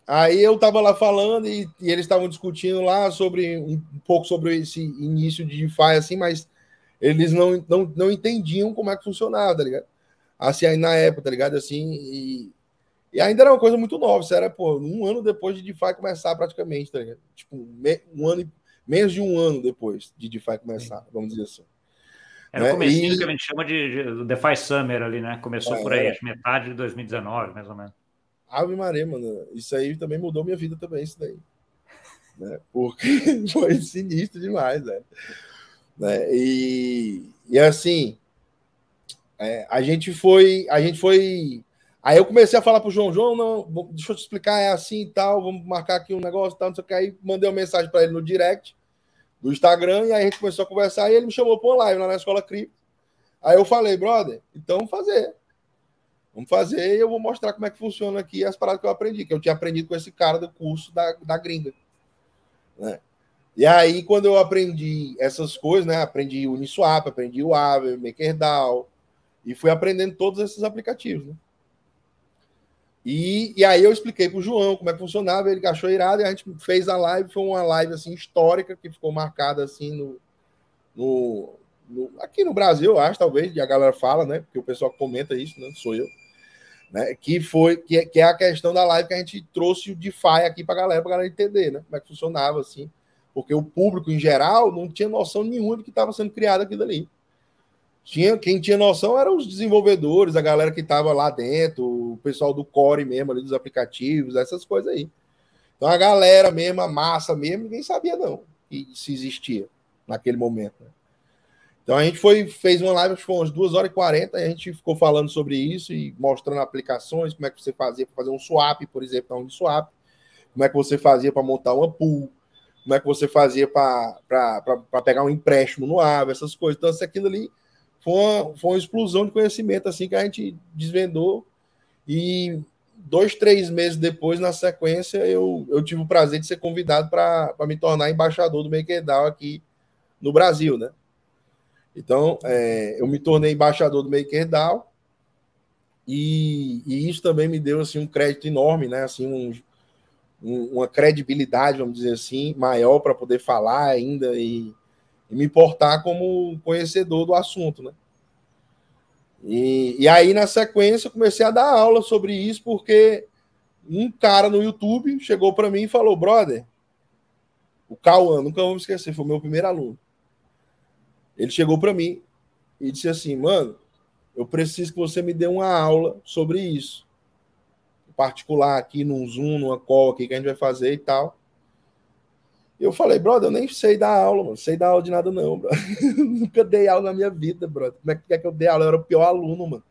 Aí eu estava lá falando e, e eles estavam discutindo lá sobre um, um pouco sobre esse início de DeFi, assim, mas eles não, não, não entendiam como é que funcionava, tá ligado? assim, aí na época, tá ligado? Assim, e, e ainda era uma coisa muito nova, isso era, pô, um ano depois de DeFi começar praticamente, tá ligado? Tipo, me, um ano, e, menos de um ano depois de DeFi começar, vamos dizer assim. Era o comecinho, né? E... que a gente chama de, de DeFi Summer ali, né? Começou é, por aí, é. metade de dois mil e dezenove, mais ou menos. Ave Maria, mano. Isso aí também mudou minha vida também, isso daí. Né? Porque foi sinistro demais, né? né? E, e assim, é, a gente foi... A gente foi... Aí eu comecei a falar pro João, João, não, deixa eu te explicar, é assim e tal, vamos marcar aqui um negócio e tal, não sei o que. Aí mandei uma mensagem para ele no direct do Instagram, e aí a gente começou a conversar, e ele me chamou para uma live lá na Escola Cripto. Aí eu falei, brother, então vamos fazer. Vamos fazer e eu vou mostrar como é que funciona aqui as paradas que eu aprendi, que eu tinha aprendido com esse cara do curso da, da gringa. Né? E aí, quando eu aprendi essas coisas, né? Aprendi o Uniswap, aprendi o Aave, o MakerDAO, e fui aprendendo todos esses aplicativos, né? E, e aí eu expliquei pro João como é que funcionava, ele achou irado e a gente fez a live, foi uma live assim, histórica, que ficou marcada assim no, no, no aqui no Brasil, eu acho, talvez, a galera fala, né? Porque o pessoal comenta isso, né? Sou eu, né? Que foi, que é, que é a questão da live que a gente trouxe o DeFi aqui pra galera, pra galera entender, né? Como é que funcionava, assim, porque o público em geral não tinha noção nenhuma do que estava sendo criado aquilo ali. Tinha, quem tinha noção eram os desenvolvedores, a galera que estava lá dentro, o pessoal do core mesmo, ali dos aplicativos, essas coisas aí. Então a galera mesmo, a massa mesmo, ninguém sabia não que isso existia naquele momento. Né? Então a gente foi, fez uma live, acho que foi umas duas horas e quarenta, a gente ficou falando sobre isso e mostrando aplicações, como é que você fazia para fazer um swap, por exemplo, para um swap, como é que você fazia para montar uma pool, como é que você fazia para pegar um empréstimo no Aave, essas coisas. Então isso, aquilo ali Foi uma, foi uma explosão de conhecimento assim que a gente desvendou, e dois, três meses depois, na sequência, eu, eu tive o prazer de ser convidado para me tornar embaixador do MakerDAO aqui no Brasil, né? Então, é, eu me tornei embaixador do MakerDAO e, e isso também me deu assim, um crédito enorme, né? Assim, um, um, uma credibilidade, vamos dizer assim, maior para poder falar ainda e e me portar como conhecedor do assunto, né? E, e aí, na sequência, eu comecei a dar aula sobre isso, porque um cara no YouTube chegou para mim e falou, brother, o Cauã, nunca vou me esquecer, foi o meu primeiro aluno. Ele chegou para mim e disse assim, mano, eu preciso que você me dê uma aula sobre isso. Em particular aqui, num Zoom, numa call aqui que a gente vai fazer e tal. Eu falei, brother, eu nem sei dar aula, mano. Sei dar aula de nada, não, brother. Nunca dei aula na minha vida, brother. Como é que é que eu dei aula? Eu era o pior aluno, mano.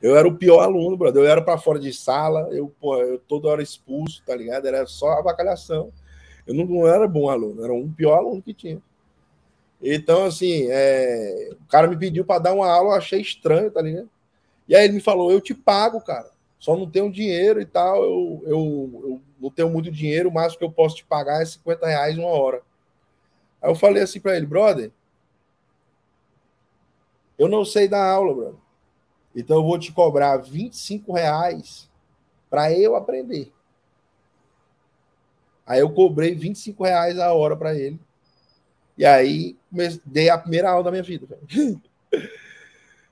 Eu era o pior aluno, brother. Eu era pra fora de sala, eu, pô, eu toda hora expulso, tá ligado? Era só avacalhação. Eu não, não era bom aluno, era um pior aluno que tinha. Então, assim, é... o cara me pediu pra dar uma aula, eu achei estranho, tá ligado? E aí ele me falou, eu te pago, cara. Só não tenho dinheiro e tal, eu, eu, eu não tenho muito dinheiro, o máximo que eu posso te pagar é cinquenta reais uma hora. Aí eu falei assim pra ele, brother, eu não sei dar aula, brother. Então eu vou te cobrar vinte e cinco reais pra eu aprender. Aí eu cobrei vinte e cinco reais a hora pra ele. E aí dei a primeira aula da minha vida, velho.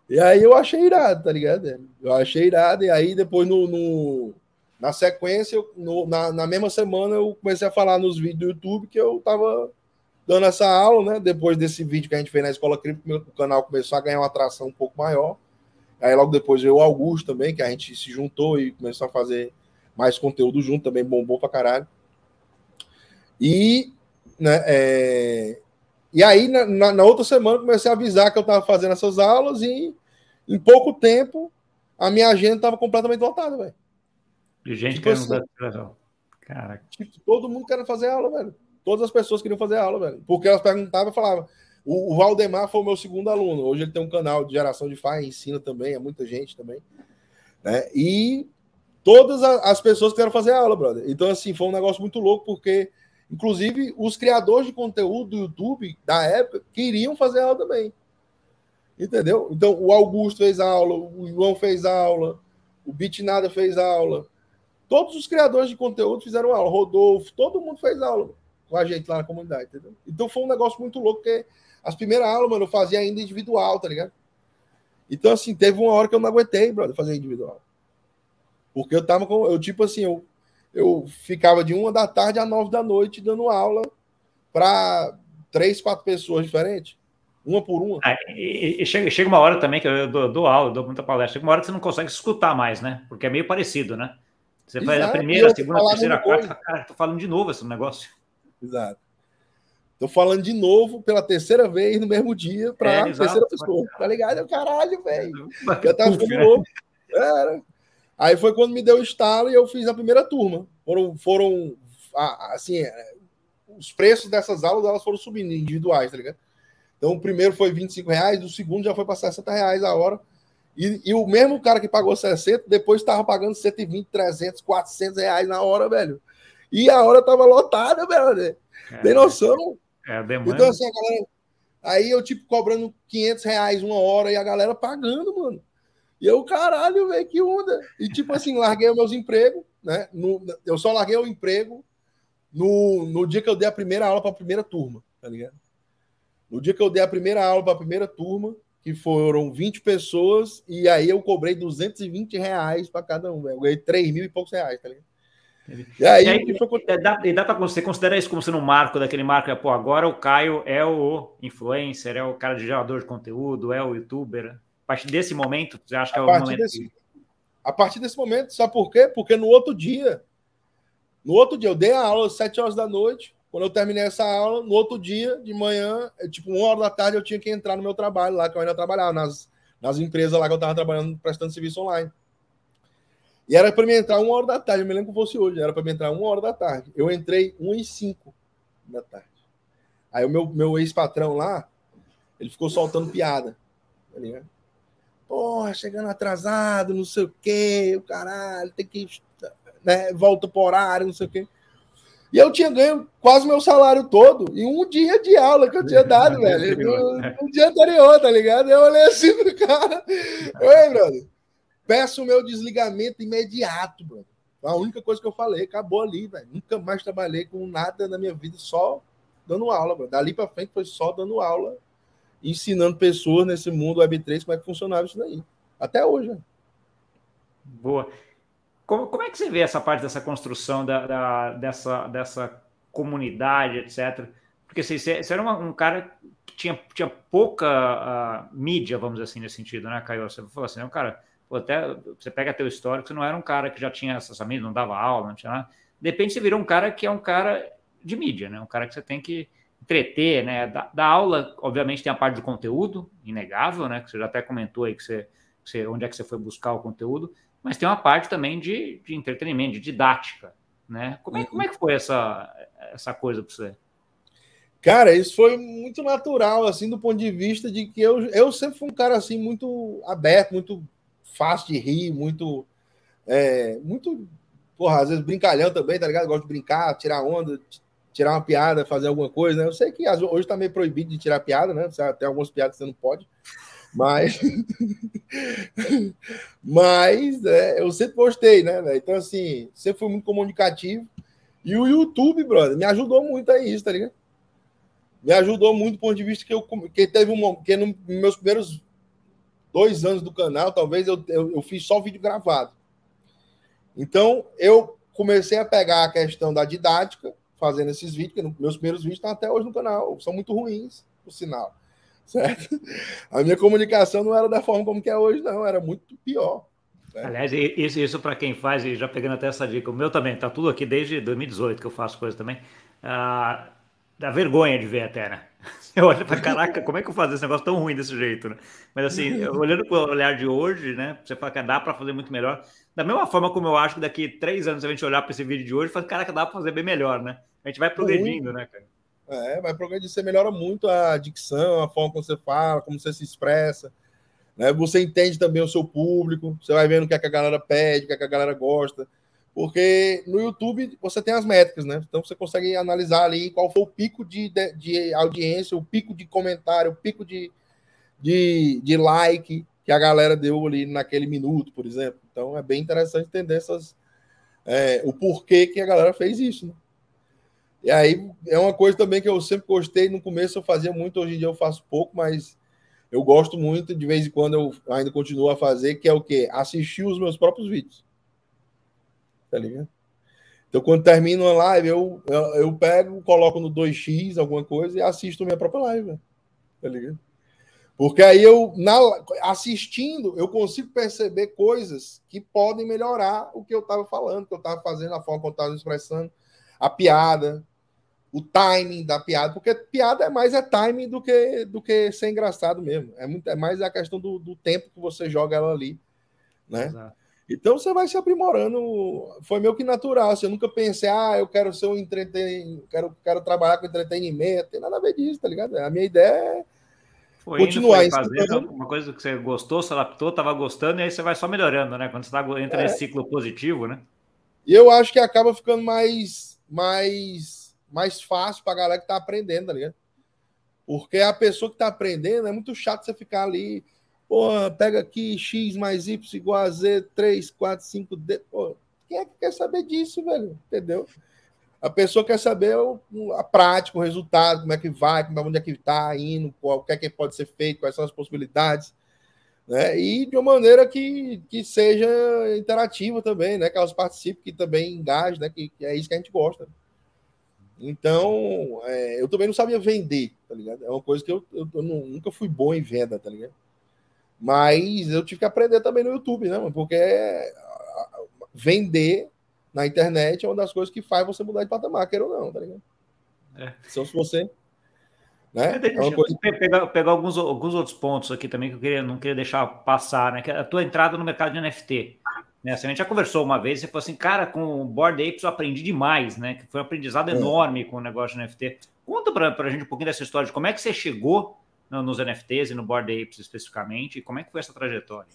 E aí eu achei irado, tá ligado? Eu achei irado, e aí depois no, no, na sequência, eu, no, na, na mesma semana eu comecei a falar nos vídeos do YouTube que eu tava dando essa aula, né? Depois desse vídeo que a gente fez na Escola Cripto, meu, o canal começou a ganhar uma atração um pouco maior. Aí logo depois veio o Augusto também, que a gente se juntou e começou a fazer mais conteúdo junto, também bombou pra caralho. E... né, é... E aí, na, na, na outra semana, comecei a avisar que eu estava fazendo essas aulas e, em pouco tempo, a minha agenda estava completamente lotada, velho. E gente tipo querendo assim, fazer aula. Caraca. Tipo, todo mundo querendo fazer aula, velho. Todas as pessoas queriam fazer aula, velho. Porque elas perguntavam e falavam. O, o Valdemar foi o meu segundo aluno. Hoje ele tem um canal de geração de F A I, ensina também, é muita gente também. Né? E todas as pessoas querem fazer aula, brother. Então, assim, foi um negócio muito louco, porque... inclusive, os criadores de conteúdo do YouTube da época queriam fazer aula também. Entendeu? Então, o Augusto fez aula, o João fez aula, o Bitnada fez aula. Todos os criadores de conteúdo fizeram aula. Rodolfo, todo mundo fez aula com a gente lá na comunidade, entendeu? Então, foi um negócio muito louco, porque as primeiras aulas, mano, eu fazia ainda individual, tá ligado? Então, assim, teve uma hora que eu não aguentei, brother, fazer individual. Porque eu tava com... Eu, tipo assim, eu, eu ficava de uma da tarde a nove da noite dando aula para três, quatro pessoas diferentes. Uma por uma. Ah, e, e chega, chega uma hora também, que eu dou, dou aula, eu dou muita palestra, chega uma hora que você não consegue escutar mais, né? Porque é meio parecido, né? Você Exato. Faz a primeira, a segunda, a terceira, a quarta, cara, tô falando de novo esse negócio. Exato. Tô falando de novo pela terceira vez no mesmo dia para é, a terceira pessoa. Tá ligado? Eu, caralho, velho. Eu tava ficando louco. Era. Aí foi quando me deu o estalo e eu fiz a primeira turma. Foram, foram assim, os preços dessas aulas elas foram subindo individuais, tá ligado? Então o primeiro foi vinte e cinco reais, o segundo já foi para sessenta reais a hora. E, e o mesmo cara que pagou sessenta, depois tava pagando cento e vinte, trezentos, quatrocentos reais na hora, velho. E a hora tava lotada, velho. É. Tem noção? É, então, assim, a galera... Aí eu, tipo, cobrando quinhentos reais uma hora e a galera pagando, mano. E eu, caralho, velho, que onda. E, tipo assim, larguei os meus empregos, né? No... Eu só larguei o emprego no... no dia que eu dei a primeira aula para a primeira turma, tá ligado? No dia que eu dei a primeira aula para a primeira turma, que foram vinte pessoas, e aí eu cobrei duzentos e vinte reais para cada um, velho. Eu ganhei três mil e poucos reais, tá ligado? E aí, e aí e dá, e dá para você considerar isso como sendo um marco daquele marco, é, pô, agora o Caio é o influencer, é o cara de gerador de conteúdo, é o youtuber. A partir desse momento, você acha que é o momento? Desse, a partir desse momento, sabe por quê? Porque no outro dia, no outro dia, eu dei a aula às sete horas da noite, quando eu terminei essa aula, no outro dia, de manhã, tipo, uma hora da tarde, eu tinha que entrar no meu trabalho lá, que eu ainda trabalhava, nas, nas empresas lá que eu estava trabalhando, prestando serviço online. E era para mim entrar uma hora da tarde, eu me lembro que fosse hoje, era para mim entrar uma hora da tarde. Eu entrei uma e cinco da tarde. Aí o meu, meu ex-patrão lá, ele ficou soltando piada. Tá ligado? Porra, chegando atrasado, não sei o quê, o caralho, tem que... Né, volta pro horário, não sei o quê. E eu tinha ganho quase meu salário todo em um dia de aula que eu tinha dado, velho. No, no dia anterior, tá ligado? Eu olhei assim pro cara. Oi, brother. Peço o meu desligamento imediato, mano. A única coisa que eu falei, acabou ali, velho. Nunca mais trabalhei com nada na minha vida, só dando aula, mano. Dali pra frente foi só dando aula, ensinando pessoas nesse mundo web três como é que funcionava isso daí. Até hoje, né? Boa. Como, como é que você vê essa parte dessa construção, da, da, dessa, dessa comunidade, etcétera? Porque assim, você, você era uma, um cara que tinha, tinha pouca uh, mídia, vamos dizer assim, nesse sentido, né, Caio? Você falou assim, é um cara... Até, você pega teu histórico, você não era um cara que já tinha essas famílias, não dava aula, não tinha nada. De repente você virou um cara que é um cara de mídia, né? Um cara que você tem que entreter, né? Da, da aula, obviamente, tem a parte do conteúdo, inegável, né? Que você já até comentou aí que você, que você, onde é que você foi buscar o conteúdo, mas tem uma parte também de, de entretenimento, de didática, né? Como é, como é que foi essa, essa coisa para você? Cara, isso foi muito natural, assim, do ponto de vista de que eu, eu sempre fui um cara, assim, muito aberto, muito... fácil de rir, muito é, muito, porra, às vezes brincalhão também, tá ligado? Gosto de brincar, tirar onda, t- tirar uma piada, fazer alguma coisa, né? Eu sei que hoje tá meio proibido de tirar piada, né? Tem algumas piadas que você não pode, mas mas é, eu sempre gostei, né? Então, assim, sempre fui muito comunicativo e o YouTube, brother, me ajudou muito a isso, tá ligado? Me ajudou muito do ponto de vista que eu que teve um que nos meus primeiros dois anos do canal, talvez, eu, eu, eu fiz só vídeo gravado. Então, eu comecei a pegar a questão da didática, fazendo esses vídeos, que no, meus primeiros vídeos estão até hoje no canal, são muito ruins, por sinal, certo? A minha comunicação não era da forma como que é hoje, não, era muito pior. Certo? Aliás, isso, isso para quem faz, e já pegando até essa dica, o meu também, tá tudo aqui desde dois mil e dezoito, que eu faço coisa também, ah, dá vergonha de ver até, né? Eu olho para caraca, como é que eu faço esse negócio tão ruim desse jeito, né? Mas assim, olhando para o olhar de hoje, né? Você fala que dá para fazer muito melhor. Da mesma forma como eu acho que daqui três anos, se a gente olhar para esse vídeo de hoje, fala, caraca, dá para fazer bem melhor, né? A gente vai progredindo, né, cara? É, vai progredindo. Você melhora muito a dicção, a forma como você fala, como você se expressa, né? Você entende também o seu público, você vai vendo o que, é que a galera pede, o que, é que a galera gosta. Porque no YouTube você tem as métricas, né? Então você consegue analisar ali qual foi o pico de, de, de audiência, o pico de comentário, o pico de, de, de like que a galera deu ali naquele minuto, por exemplo. Então é bem interessante entender essas, é, o porquê que a galera fez isso, né? E aí é uma coisa também que eu sempre gostei, no começo eu fazia muito, hoje em dia eu faço pouco, mas eu gosto muito, de vez em quando eu ainda continuo a fazer, que é o quê? Assistir os meus próprios vídeos. Tá ligado? Então, quando termino uma live, eu, eu, eu pego, coloco no dois x alguma coisa e assisto minha própria live. Tá ligado? Porque aí eu, na, assistindo, eu consigo perceber coisas que podem melhorar o que eu estava falando, o que eu estava fazendo, a forma que eu estava expressando, a piada, o timing da piada, porque piada é mais é timing do que, do que ser engraçado mesmo. É, muito, é mais a questão do, do tempo que você joga ela ali, né? Exato. Então você vai se aprimorando. Foi meio que natural. Assim, eu nunca pensei, ah, eu quero ser um entretenimento, quero, quero trabalhar com entretenimento. Tem nada a ver disso, tá ligado? A minha ideia é Foi continuar indo, foi fazer isso, uma coisa que você gostou, se adaptou, estava gostando, e aí você vai só melhorando, né? Quando você tá, entra é. nesse ciclo positivo, né? E eu acho que acaba ficando mais, mais, mais fácil para a galera que tá aprendendo, tá ligado? Porque a pessoa que tá aprendendo, é muito chato você ficar ali, porra, pega aqui x mais y igual a z, três, quatro, cinco, d. Pô, quem é que quer saber disso, velho? Entendeu? A pessoa quer saber a prática, o resultado, como é que vai, onde é que está indo, qual, o que é que pode ser feito, quais são as possibilidades, né? E de uma maneira que, que seja interativa também, né? Que elas participem, que também engajem, né? Que, que é isso que a gente gosta. Então, é, eu também não sabia vender, tá ligado? É uma coisa que eu, eu, eu nunca fui bom em venda, tá ligado? Mas eu tive que aprender também no YouTube, né? Porque vender na internet é uma das coisas que faz você mudar de patamar, queira ou não, tá ligado? É. Então, se você... Né? Deixa, é uma coisa... pegar, pegar alguns, alguns outros pontos aqui também que eu queria, não queria deixar passar, né? Que a tua entrada no mercado de N F T. Né? Assim, a gente já conversou uma vez, você falou assim, cara, com o Bored Apes eu aprendi demais, né? Que foi um aprendizado é. enorme com o negócio de N F T. Conta pra, pra gente um pouquinho dessa história de como é que você chegou no, nos N F Ts e no Bored Apes especificamente, e como é que foi essa trajetória?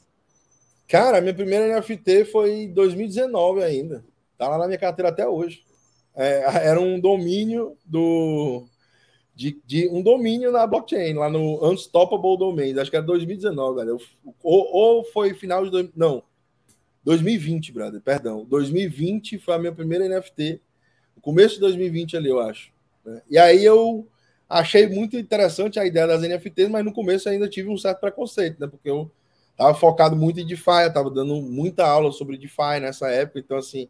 Cara, minha primeira N F T foi em dois mil e dezenove ainda. Tá lá na minha carteira até hoje. É, era um domínio do... De, de um domínio na blockchain, lá no Unstoppable Domains. Acho que era dois mil e dezenove, galera. Ou, ou foi final de... Do, não. dois mil e vinte, brother. Perdão. dois mil e vinte foi a minha primeira N F T. No começo de dois mil e vinte ali, eu acho. E aí eu achei muito interessante a ideia das N F Ts, mas no começo ainda tive um certo preconceito, né? Porque eu tava focado muito em DeFi. Eu tava dando muita aula sobre DeFi nessa época. Então, assim...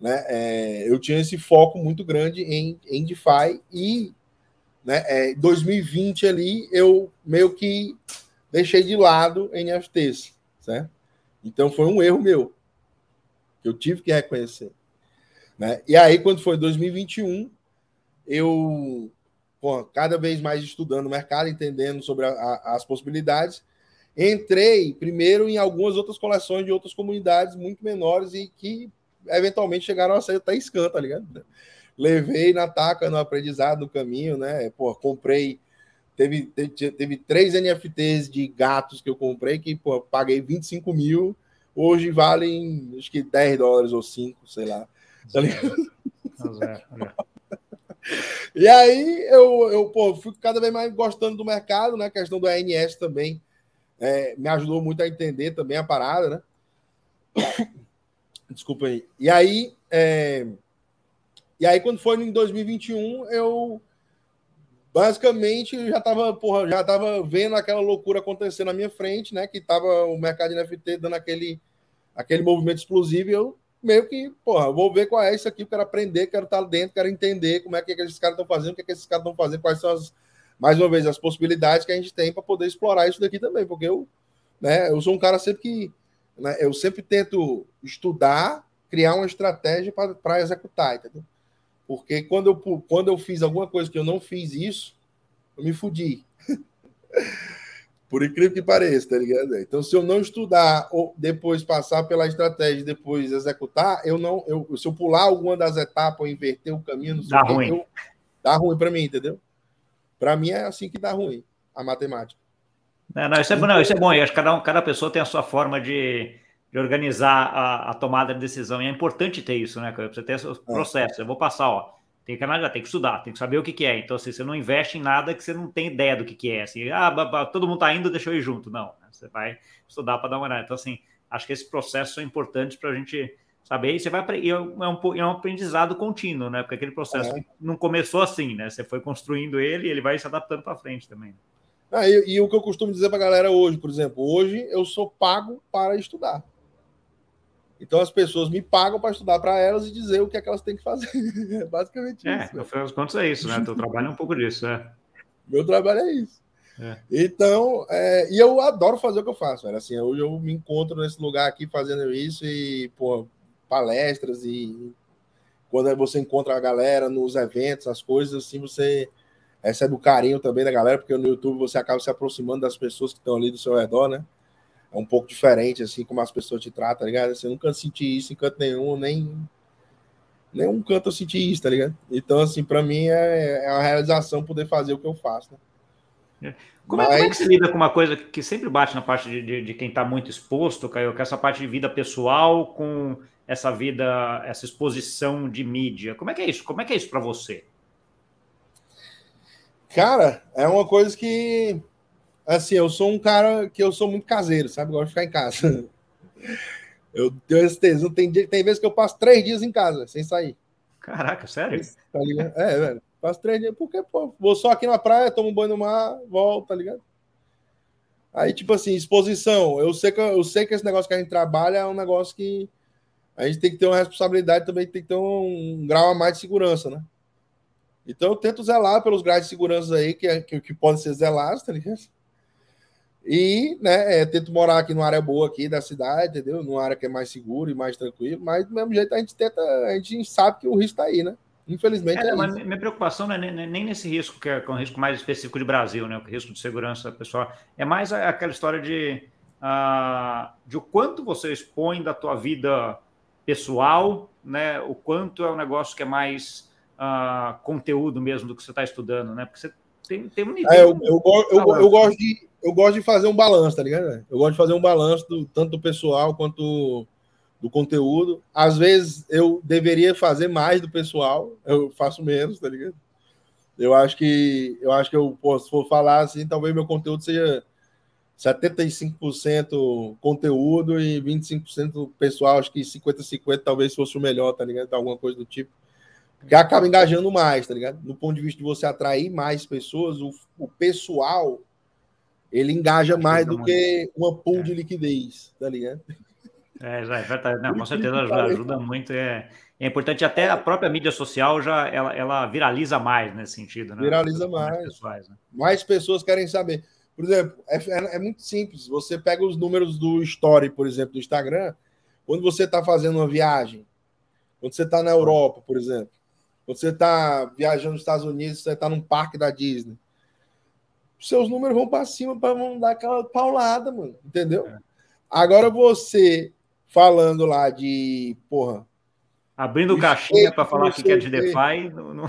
Né, é, eu tinha esse foco muito grande em, em DeFi e né, é, dois mil e vinte ali eu meio que deixei de lado N F Ts, certo? Então foi um erro meu que eu tive que reconhecer, né? E aí quando foi dois mil e vinte e um eu pô, cada vez mais estudando o mercado, entendendo sobre a, a, as possibilidades, entrei primeiro em algumas outras coleções de outras comunidades muito menores e que eventualmente chegaram a sair até scan, tá ligado? Levei na taca, no aprendizado, no caminho, né? Pô, comprei... Teve, teve, teve três N F Ts de gatos que eu comprei que, pô, paguei vinte e cinco mil. Hoje valem, acho que dez dólares ou cinco, sei lá. Tá ligado? E aí, eu, eu pô, fico cada vez mais gostando do mercado, né? A questão do A N S também é, me ajudou muito a entender também a parada, né? Desculpa aí. E aí, é... e aí, quando foi em dois mil e vinte e um, eu basicamente já estava já tava vendo aquela loucura acontecer na minha frente, né? Que estava o mercado de N F T dando aquele, aquele movimento explosivo. E eu meio que, porra, vou ver qual é isso aqui. Eu quero aprender, quero estar dentro, quero entender como é que, é que esses caras estão fazendo, o que, é que esses caras estão fazendo, quais são, as, mais uma vez, as possibilidades que a gente tem para poder explorar isso daqui também. Porque eu, né, eu sou um cara sempre que... Eu sempre tento estudar, criar uma estratégia para executar, entendeu? Porque quando eu, quando eu fiz alguma coisa que eu não fiz isso, eu me fudi. Por incrível que pareça, tá ligado? Então, se eu não estudar, ou depois passar pela estratégia e depois executar, eu não, eu, se eu pular alguma das etapas ou inverter o caminho, não sei dá o que, ruim. Eu, dá ruim para mim, entendeu? Para mim é assim que dá ruim a matemática. Não, não, isso é, não, isso é bom, eu acho que cada, um, cada pessoa tem a sua forma de, de organizar a, a tomada de decisão, e é importante ter isso, né? Você ter os processos, eu vou passar, ó, tem que analisar, tem que estudar, tem que saber o que, que é, então assim, você não investe em nada que você não tem ideia do que, que é, assim, ah, babá, todo mundo tá indo, deixa eu ir junto, não, né? Você vai estudar para dar uma olhada, então assim, acho que esses processos são importantes para a gente saber, e você vai, e é, um, é um aprendizado contínuo, né? Porque aquele processo é. não começou assim, né? Você foi construindo ele e ele vai se adaptando para frente também. Ah, e, e o que eu costumo dizer para a galera hoje, por exemplo, hoje eu sou pago para estudar. Então as pessoas me pagam para estudar para elas e dizer o que é que elas têm que fazer. É basicamente é, isso. No final dos contos é isso, né? Teu trabalho é um pouco disso, né? Meu trabalho é isso. É. Então, é, e eu adoro fazer o que eu faço, velho. Assim, hoje eu me encontro nesse lugar aqui fazendo isso e, pô, palestras e quando você encontra a galera nos eventos, as coisas, assim, você recebe o carinho também da galera, porque no YouTube você acaba se aproximando das pessoas que estão ali do seu redor, né? É um pouco diferente, assim, como as pessoas te tratam, tá ligado? Assim, eu nunca senti isso em canto nenhum, nem... Nenhum canto eu senti isso, tá ligado? Então, assim, pra mim é, é uma realização poder fazer o que eu faço, né? É. Como, Mas... é, como é que você lida com uma coisa que sempre bate na parte de, de, de quem tá muito exposto, Caio, que é essa parte de vida pessoal com essa vida, essa exposição de mídia? Como é que é isso? Como é que é isso pra você? Cara, é uma coisa que... Assim, eu sou um cara que eu sou muito caseiro, sabe? Gosto de ficar em casa. Eu tenho esse tesão. Tem, tem vezes que eu passo três dias em casa, sem sair. Caraca, sério? Tá ligado? É, velho. Passo três dias. Porque, pô, vou só aqui na praia, tomo um banho no mar, volto, tá ligado? Aí, tipo assim, exposição. Eu sei que, eu sei que esse negócio que a gente trabalha é um negócio que a gente tem que ter uma responsabilidade também, tem que ter um, um grau a mais de segurança, né? Então, eu tento zelar pelos graus de segurança aí que, que, que podem ser zelados, tá ligado? E, né, é, tento morar aqui numa área boa aqui da cidade, entendeu? Numa área que é mais segura e mais tranquila, mas do mesmo jeito a gente tenta, a gente sabe que o risco tá aí, né? Infelizmente é, é mas isso. Minha preocupação não é nem, nem nesse risco, que é um risco mais específico de Brasil, né? O risco de segurança pessoal. É mais aquela história de, uh, de o quanto você expõe da tua vida pessoal, né? O quanto é um negócio que é mais uh, conteúdo mesmo do que você está estudando, né? Porque você tem, tem um nível... É, eu, eu, eu, eu, eu gosto de... Eu gosto de fazer um balanço, tá ligado? Né? Eu gosto de fazer um balanço do, tanto do pessoal quanto do conteúdo. Às vezes eu deveria fazer mais do pessoal, eu faço menos, tá ligado? Eu acho que eu, acho que eu pô, se for falar assim, talvez meu conteúdo seja setenta e cinco por cento conteúdo e vinte e cinco por cento pessoal, acho que cinquenta a cinquenta talvez fosse o melhor, tá ligado? Alguma coisa do tipo. Porque acaba engajando mais, tá ligado? Do ponto de vista de você atrair mais pessoas, o, o pessoal... Ele engaja mais do que uma pool é. de liquidez, tá ligado? É, já, já tá, não, com certeza ajuda, ajuda muito. É, é importante, até a própria mídia social já ela, ela viraliza mais nesse sentido, né? Viraliza mais. Mais pessoas, né? Mais pessoas querem saber. Por exemplo, é, é, é muito simples. Você pega os números do Story, por exemplo, do Instagram, quando você está fazendo uma viagem, quando você está na Europa, por exemplo, quando você está viajando nos Estados Unidos, você está num parque da Disney. Seus números vão para cima, para não dar aquela paulada, mano, entendeu? É. Agora você falando lá de, porra... Abrindo caixinha para falar que é de DeFi... Não, não...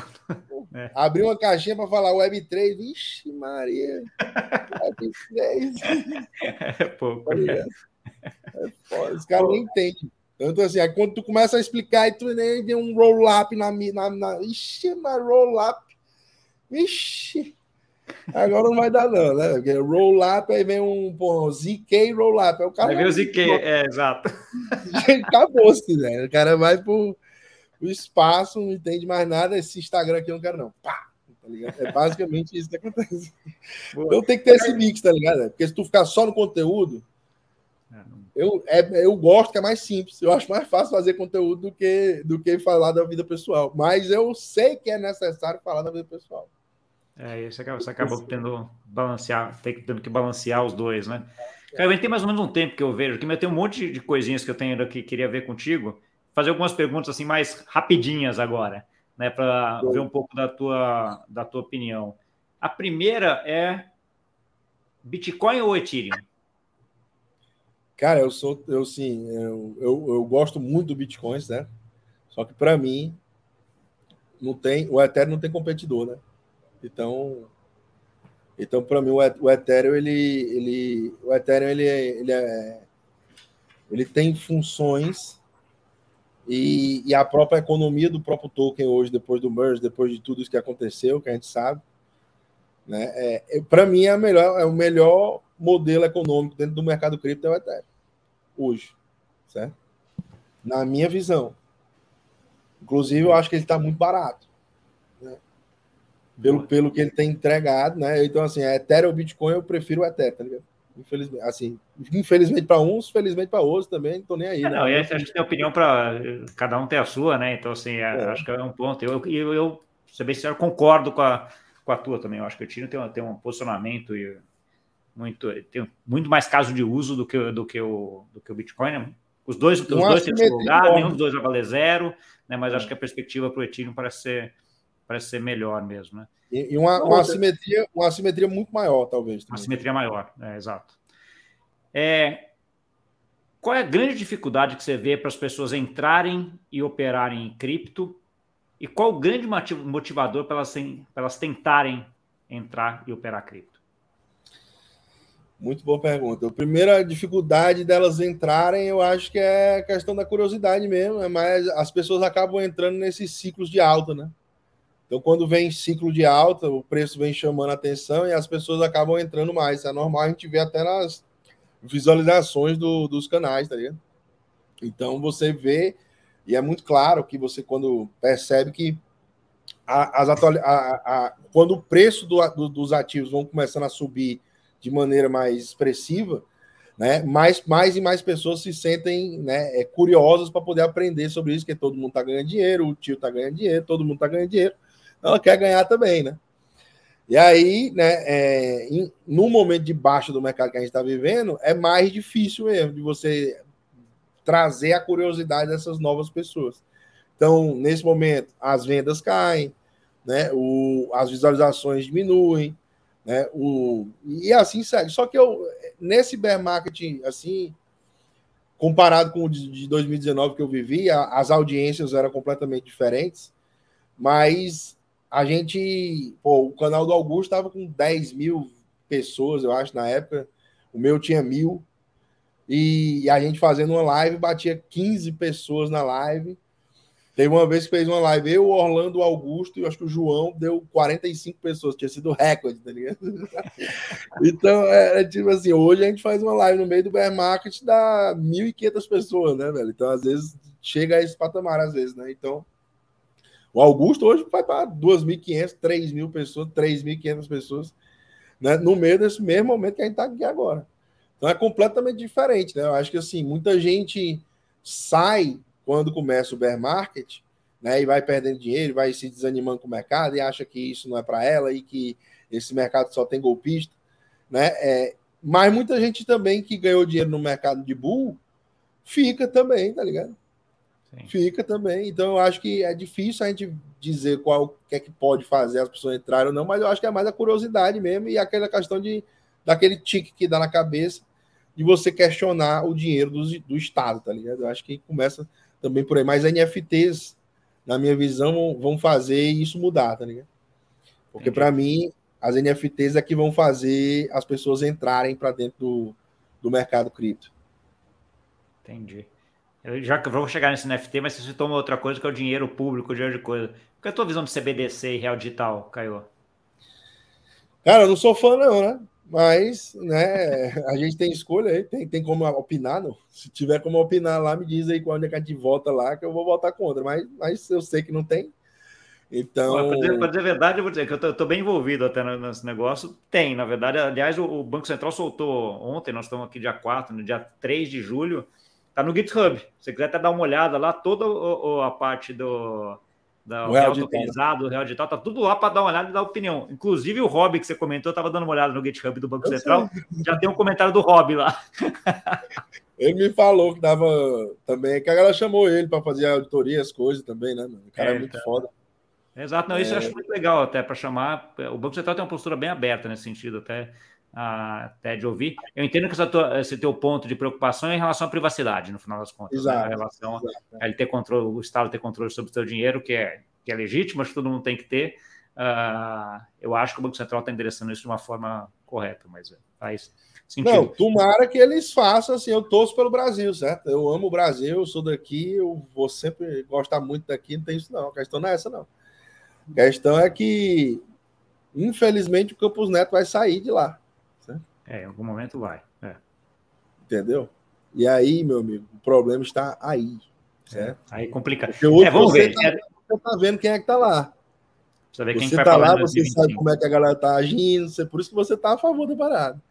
É. Abriu uma caixinha para falar web três, vixe Maria, web três... É pouco, é. É foda, os caras nem entendem. Então, assim, aí quando tu começa a explicar, e tu nem tem um roll-up na... na, na... Ixi, mas roll-up... Ixi... Agora não vai dar, não, né? Porque roll-up, aí vem um, pô, um Z K roll-up. O cara vai ver o Z K, pô. É, exato. Acabou, se quiser. O cara vai pro espaço, não entende mais nada. Esse Instagram aqui eu não quero, não. Pá! Tá ligado? É basicamente isso que acontece. Boa. Então tem que ter esse mix, tá ligado? Porque se tu ficar só no conteúdo, eu, é, eu gosto que é mais simples. Eu acho mais fácil fazer conteúdo do que, do que falar da vida pessoal. Mas eu sei que é necessário falar da vida pessoal. É, você acabou, você acabou tendo, balancear, tendo que balancear os dois, né? Cara, a gente tem mais ou menos um tempo que eu vejo aqui, mas tem um monte de coisinhas que eu tenho aqui que queria ver contigo. Fazer algumas perguntas assim mais rapidinhas agora, né? Para ver um pouco da tua, da tua opinião. A primeira é Bitcoin ou Ethereum? Cara, eu sou, eu sim, eu, eu, eu gosto muito do Bitcoin, né? Só que para mim, não tem, o Ethereum não tem competidor, né? Então, então para mim, o Ethereum, ele, ele, o Ethereum ele, ele, é, ele tem funções e, e a própria economia do próprio token hoje, depois do merge, depois de tudo isso que aconteceu, que a gente sabe, né? É, para mim, é, melhor, é o melhor modelo econômico dentro do mercado cripto é o Ethereum, hoje, certo? Na minha visão. Inclusive, eu acho que ele está muito barato. pelo, pelo que ele tem entregado, né? Então, assim, é Ethereum ou Bitcoin, eu prefiro o Ethereum, tá ligado? Infelizmente, assim, infelizmente para uns, felizmente para outros também, não tô nem aí. É, né? Não, e acho que tem opinião para cada um tem a sua, né? Então, assim, é, é. acho que é um ponto. Eu, eu, eu ser bem sincero, concordo com a, com a tua também. Eu acho que o Tino tem um, tem um posicionamento e muito, tem muito mais caso de uso do que, do que, o, do que o Bitcoin, né? Os dois, os dois têm seu lugar, nenhum dos dois vai valer zero, né? Mas acho que a perspectiva para o Ethereum parece ser, parece ser melhor mesmo, né? E, e uma, uma, assimetria, uma assimetria muito maior, talvez. Também. Uma assimetria maior, é, exato. É, qual é a grande dificuldade que você vê para as pessoas entrarem e operarem em cripto? E qual o grande motivador para elas, para elas tentarem entrar e operar cripto? Muito boa pergunta. A primeira dificuldade delas entrarem, eu acho que é a questão da curiosidade mesmo, mas as pessoas acabam entrando nesses ciclos de alta, né? Então, quando vem ciclo de alta, o preço vem chamando a atenção e as pessoas acabam entrando mais. É normal, a gente vê até nas visualizações do, dos canais, tá ligado? Então, você vê, e é muito claro que você, quando percebe que a, as atual, a, a, quando o preço do, do, dos ativos vão começando a subir de maneira mais expressiva, né? mais, mais e mais pessoas se sentem, né, curiosas para poder aprender sobre isso, que todo mundo está ganhando dinheiro, o tio está ganhando dinheiro, todo mundo está ganhando dinheiro, ela quer ganhar também, né? E aí, né, é, em, no momento de baixa do mercado que a gente está vivendo, é mais difícil mesmo de você trazer a curiosidade dessas novas pessoas. Então, nesse momento, as vendas caem, né? o, as visualizações diminuem, né, o, e assim segue. Só que eu, nesse bear market, assim, comparado com o de dois mil e dezenove que eu vivi, a, as audiências eram completamente diferentes, mas a gente, pô, o canal do Augusto estava com dez mil pessoas, eu acho, na época, o meu tinha mil, e, e a gente fazendo uma live, batia quinze pessoas na live. Teve uma vez que fez uma live, eu, Orlando, o Augusto e eu acho que o João, deu quarenta e cinco pessoas, tinha sido recorde, tá ligado? Então, é tipo assim, hoje a gente faz uma live no meio do bear market, dá mil e quinhentas pessoas, né, velho? Então, às vezes, chega a esse patamar, às vezes, né? Então, o Augusto hoje vai para duas mil e quinhentas, três mil pessoas, três mil e quinhentas pessoas, né? No meio desse mesmo momento que a gente tá aqui agora. Então, é completamente diferente, né? Eu acho que, assim, muita gente sai quando começa o bear market, né, e vai perdendo dinheiro, vai se desanimando com o mercado e acha que isso não é para ela e que esse mercado só tem golpista, né? É, mas muita gente também que ganhou dinheiro no mercado de bull fica também, tá ligado? Sim. Fica também. Então eu acho que é difícil a gente dizer qual que é que pode fazer as pessoas entrarem ou não, mas eu acho que é mais a curiosidade mesmo e aquela questão de, daquele tique que dá na cabeça de você questionar o dinheiro do, do Estado, tá ligado? Eu acho que começa também por aí, mas N F Ts, na minha visão, vão fazer isso mudar, tá ligado? Porque para mim, as N F Ts é que vão fazer as pessoas entrarem para dentro do, do mercado cripto. Entendi. Eu já vou chegar nesse N F T, mas você toma outra coisa que é o dinheiro público, o dinheiro de coisa. Qual é a tua visão de C B D C e real digital, Caio? Cara, eu não sou fã não, né? Mas, né, a gente tem escolha aí, tem, tem como opinar, não? Se tiver como opinar lá, me diz aí quando é que a gente vota lá, que eu vou votar contra, mas, mas eu sei que não tem, então... Para dizer, dizer a verdade, eu vou dizer que eu estou bem envolvido até nesse negócio, tem, na verdade, aliás, o, o Banco Central soltou ontem, nós estamos aqui dia quatro, no dia três de julho, está no GitHub, se você quiser até dar uma olhada lá, toda a, a parte do... Da, o real tokenizado, o real digital, tá tudo lá para dar uma olhada e dar opinião. Inclusive o Rob que você comentou, eu tava dando uma olhada no GitHub do Banco eu Central, sei. Já tem um comentário do Rob lá. Ele me falou que dava também, que a galera chamou ele para fazer a auditoria, as coisas também, né? O cara é, é muito tá. foda. Exato, não, isso é... eu acho muito legal até para chamar, o Banco Central tem uma postura bem aberta nesse sentido até, a, até de ouvir. Eu entendo que essa tua, esse teu ponto de preocupação é em relação à privacidade, no final das contas. Exato, né? Em relação a ele ter controle, o Estado ter controle sobre o seu dinheiro, que é, que é legítimo, acho que todo mundo tem que ter. Uh, eu acho que o Banco Central está endereçando isso de uma forma correta, mas faz sentido. Não, tomara que eles façam assim, eu torço pelo Brasil, certo? Eu amo o Brasil, eu sou daqui, eu vou sempre gostar muito daqui, não tem isso não, a questão não é essa não. A questão é que, infelizmente, o Campos Neto vai sair de lá. É, em algum momento vai. É. Entendeu? E aí, meu amigo, o problema está aí. Certo? É, aí complica. Porque hoje é, vamos você está é... tá vendo quem é que está lá. Você vê quem você vai tá lá, você sabe como é que a galera tá agindo, você, por isso que você tá a favor da parada.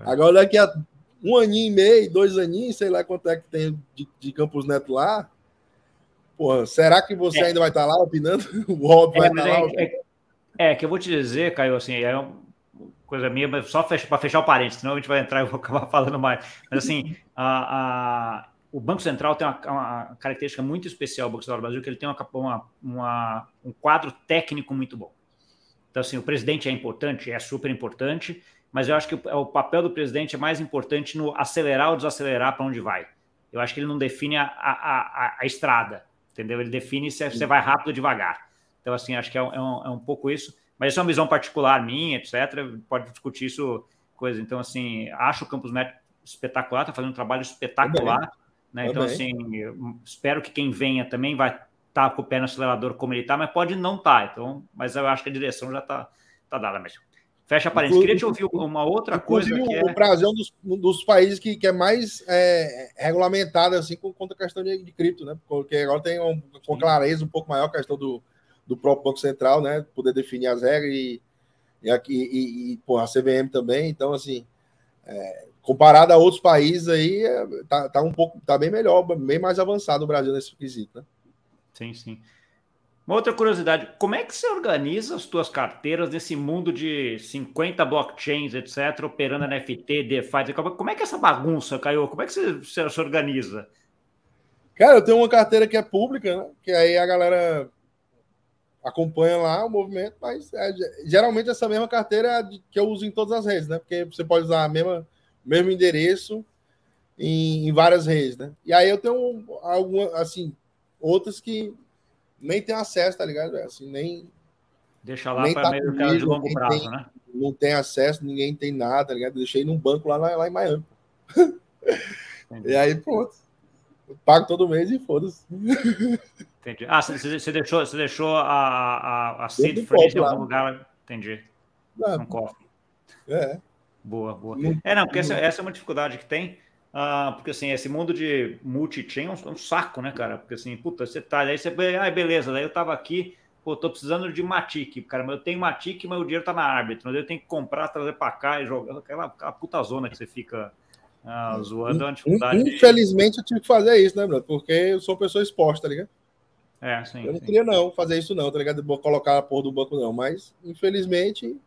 É. Agora, daqui a um aninho e meio, dois aninhos, sei lá quanto é que tem de, de Campos Neto lá, porra, será que você é. ainda vai estar tá lá opinando? O Rob é, vai estar tá é, lá. É, é, que eu vou te dizer, Caio, assim, é uma coisa minha, mas só para fechar o parênteses, senão a gente vai entrar e eu vou acabar falando mais. Mas assim, a, a, o Banco Central tem uma, uma característica muito especial, o Banco Central do Brasil, que ele tem uma, uma, uma, um quadro técnico muito bom. Então, assim, o presidente é importante, é super importante, mas eu acho que o, o papel do presidente é mais importante no acelerar ou desacelerar para onde vai. Eu acho que ele não define a, a, a, a estrada, entendeu? Ele define se você vai rápido ou devagar. Então, assim, acho que é um, é, um, é um pouco isso. Mas isso é uma visão particular minha, etcétera. Pode discutir isso, coisa. Então, assim, acho o Campus Neto espetacular, está fazendo um trabalho espetacular. Né? Então, assim, espero que quem venha também vai estar tá com o pé no acelerador como ele está, mas pode não estar. Tá, então, mas eu acho que a direção já está tá dada mesmo. Fecha a parência. Queria te ouvir uma outra coisa. Que o é... Brasil é um dos, um dos países que, que é mais é, regulamentado, assim, com, com a questão de, de cripto, né? Porque agora tem um, com clareza um pouco maior a questão do. do próprio Banco Central, né, poder definir as regras e, e, e, e porra, a C V M também, então, assim, é, comparado a outros países aí, tá, tá um pouco, tá bem melhor, bem mais avançado o Brasil nesse quesito, né? Sim, sim. Uma outra curiosidade, como é que você organiza as tuas carteiras nesse mundo de cinquenta blockchains, etcétera, operando N F T, DeFi, como é que é essa bagunça, Caio? Como é que você, você se organiza? Cara, eu tenho uma carteira que é pública, né, que aí a galera... acompanha lá o movimento, mas é, geralmente essa mesma carteira é a de, que eu uso em todas as redes, né? Porque você pode usar a mesma, o mesmo endereço em, em várias redes, né? E aí eu tenho algumas, assim, outras que nem tem acesso, tá ligado? Assim, nem... Deixa lá para tá meio comigo, caso de longo prazo, tem, né? Não tem acesso, ninguém tem nada, tá ligado? Eu deixei num banco lá, lá em Miami. E aí, pronto. Eu pago todo mês e foda-se. Entendi. Ah, você deixou, você deixou a, a, a seed phrase em algum lugar. Entendi. Não, um cofre. É. Boa, boa. É, não, porque essa, essa é uma dificuldade que tem. Uh, porque, assim, esse mundo de multi-chain é um, um saco, né, cara? Porque, assim, puta, você tá... Aí você... Ah, beleza. Daí eu tava aqui, pô, tô precisando de Matic. Cara, mas eu tenho Matic, mas o dinheiro tá na árbitro. Mas eu tenho que comprar, trazer pra cá e jogar. Aquela, aquela puta zona que você fica... Ah, zoando é uma dificuldade. Infelizmente eu tive que fazer isso, né, Bruno? Porque eu sou uma pessoa exposta, tá ligado? É, sim. Eu não sim. queria não fazer isso não, tá ligado? Vou colocar a porra do banco não, mas infelizmente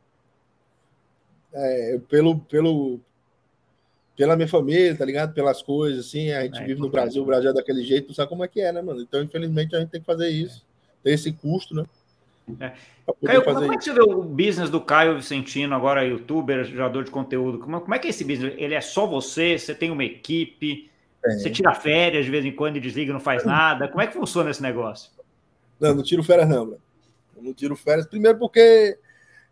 é, pelo, pelo pela minha família, tá ligado? Pelas coisas, assim, a gente é, vive no Brasil, o Brasil é daquele jeito, tu sabe como é que é, né, mano? Então, infelizmente, a gente tem que fazer isso. É. Tem esse custo, né? É. Caio, como isso. é que você vê o business do Caio Vicentino, agora youtuber, gerador de conteúdo? Como, como é que é esse business? Ele é só você? Você tem uma equipe? É. Você tira férias de vez em quando e desliga e não faz nada? Como é que funciona esse negócio? Não, não tiro férias não, bro. Eu não tiro férias. Primeiro porque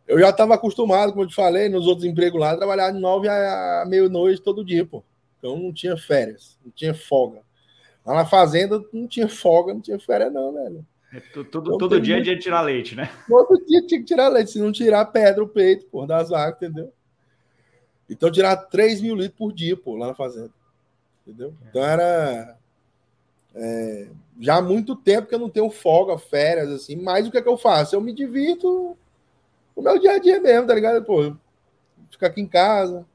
eu já estava acostumado, como eu te falei, nos outros empregos lá, trabalhar de nove a meia-noite todo dia, pô. Então não tinha férias, não tinha folga. Lá na fazenda não tinha folga, não tinha férias não, velho. É tudo, tudo, então, todo dia muito... é dia de tirar leite, né? Todo dia tinha que tirar leite. Se não tirar, pedra o peito, pô, das vacas, entendeu? Então, tirar três mil litros por dia, pô, lá na fazenda. Entendeu? É. Então, era... É, já há muito tempo que eu não tenho folga, férias, assim. Mas o que é que eu faço? Eu me divirto no meu dia a dia mesmo, tá ligado? Pô, ficar aqui em casa.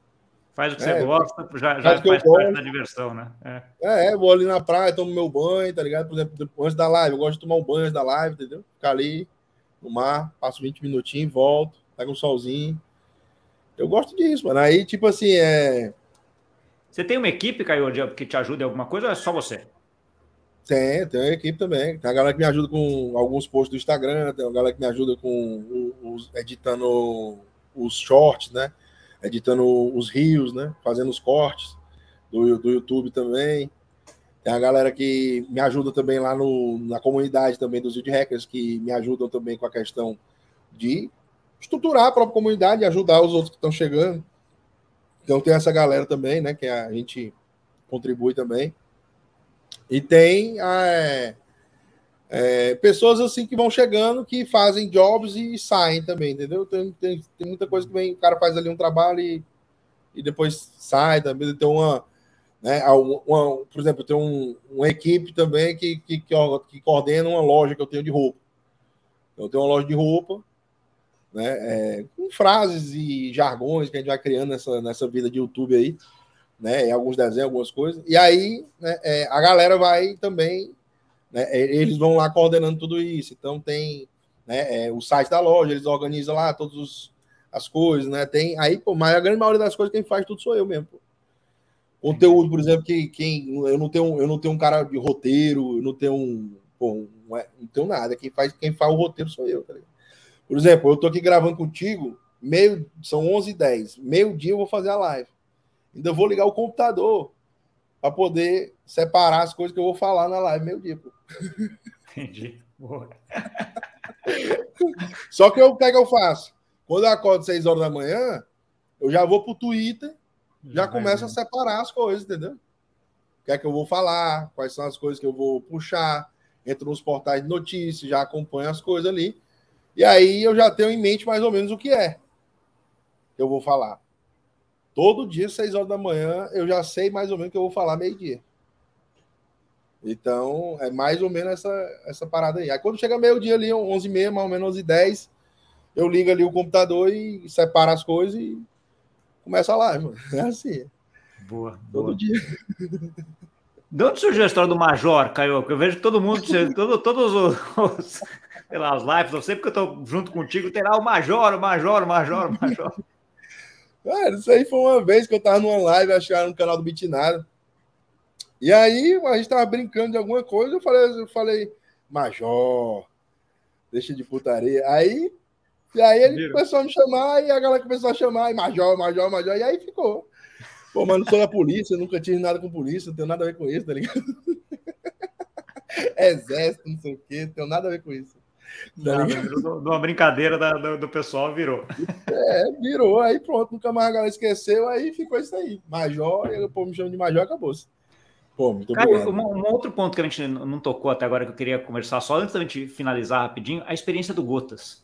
Faz o que é, você gosta, já, já faz, faz parte da diversão, né? É. é, vou ali na praia, tomo meu banho, tá ligado? Por exemplo, antes da live, eu gosto de tomar um banho antes da live, entendeu? Ficar ali no mar, passo vinte minutinhos, volto, pego um solzinho. Eu gosto disso, mano. Aí, tipo assim, é... Você tem uma equipe, Caio, que te ajuda em alguma coisa ou é só você? Tem, tem uma equipe também. Tem a galera que me ajuda com alguns posts do Instagram, tem a galera que me ajuda com os, editando os shorts, né? Editando os reels, né? Fazendo os cortes do, do YouTube também. Tem a galera que me ajuda também lá no, na comunidade também dos Indie Hackers, que me ajudam também com a questão de estruturar a própria comunidade e ajudar os outros que estão chegando. Então tem essa galera também, né? Que a gente contribui também. E tem é, é, pessoas assim que vão chegando, que fazem jobs e saem também, entendeu? Tem, tem, tem muita coisa que vem, o cara faz ali um trabalho e, e depois sai também. Tem uma, né, uma, uma, por exemplo, tem um, uma equipe também que, que, que, que coordena uma loja que eu tenho de roupa. Então, eu tenho uma loja de roupa né? É, com frases e jargões que a gente vai criando nessa, nessa vida de YouTube aí, né? E alguns desenhos, algumas coisas. E aí, né, é, a galera vai também, né, eles vão lá coordenando tudo isso. Então tem, né, é, o site da loja, eles organizam lá todas as coisas, né? Tem, aí, pô, mas a grande maioria das coisas quem faz tudo sou eu mesmo, pô. Conteúdo, por exemplo, que quem eu não tenho, eu não tenho um cara de roteiro, eu não tenho um, pô, não, é, não tenho nada. Quem faz, quem faz o roteiro sou eu, tá ligado? Por exemplo, eu tô aqui gravando contigo, meio, são onze e dez, meio-dia eu vou fazer a live. Ainda vou ligar o computador para poder separar as coisas que eu vou falar na live, meio-dia, pô. Entendi. Boa. Só que eu, o que é que eu faço? Quando eu acordo seis horas da manhã, eu já vou pro Twitter, já, já começo a separar as coisas, entendeu? O que é que eu vou falar, quais são as coisas que eu vou puxar, entro nos portais de notícias, já acompanho as coisas ali, e aí eu já tenho em mente mais ou menos o que é que eu vou falar. Todo dia, seis horas da manhã, eu já sei mais ou menos o que eu vou falar meio-dia. Então, é mais ou menos essa, essa parada aí. Aí quando chega meio-dia ali, onze e meia, mais ou menos onze e dez, eu ligo ali o computador e separo as coisas e começa a live, mano. É assim. Boa, todo boa. Dia. De onde surgiu a história do Major, Caio? Porque eu vejo todo mundo, todo, todos os, os sei lá, as lives, eu sei porque eu tô junto contigo, tem lá o Major, o Major, o Major, o Major. Cara, isso aí foi uma vez que eu tava numa live, acharam no canal do Bitnado. E aí, a gente tava brincando de alguma coisa, eu falei, eu falei, Major, deixa de putaria. Aí, e aí ele Viro. começou a me chamar, e a galera começou a chamar, e Major, Major, Major, e aí ficou. Pô, mas não sou da polícia, nunca tive nada com polícia, não tenho nada a ver com isso, tá ligado? Exército, não sei o quê, não tenho nada a ver com isso. Tá não, de uma brincadeira da, do, do pessoal, virou. É, virou, aí pronto, nunca mais a galera esqueceu, aí ficou isso aí. Major, e o povo me chama de Major, acabou-se. Pô, muito Cara, um, um outro ponto que a gente não tocou até agora, que eu queria conversar só antes da gente finalizar rapidinho, a experiência do Gotas.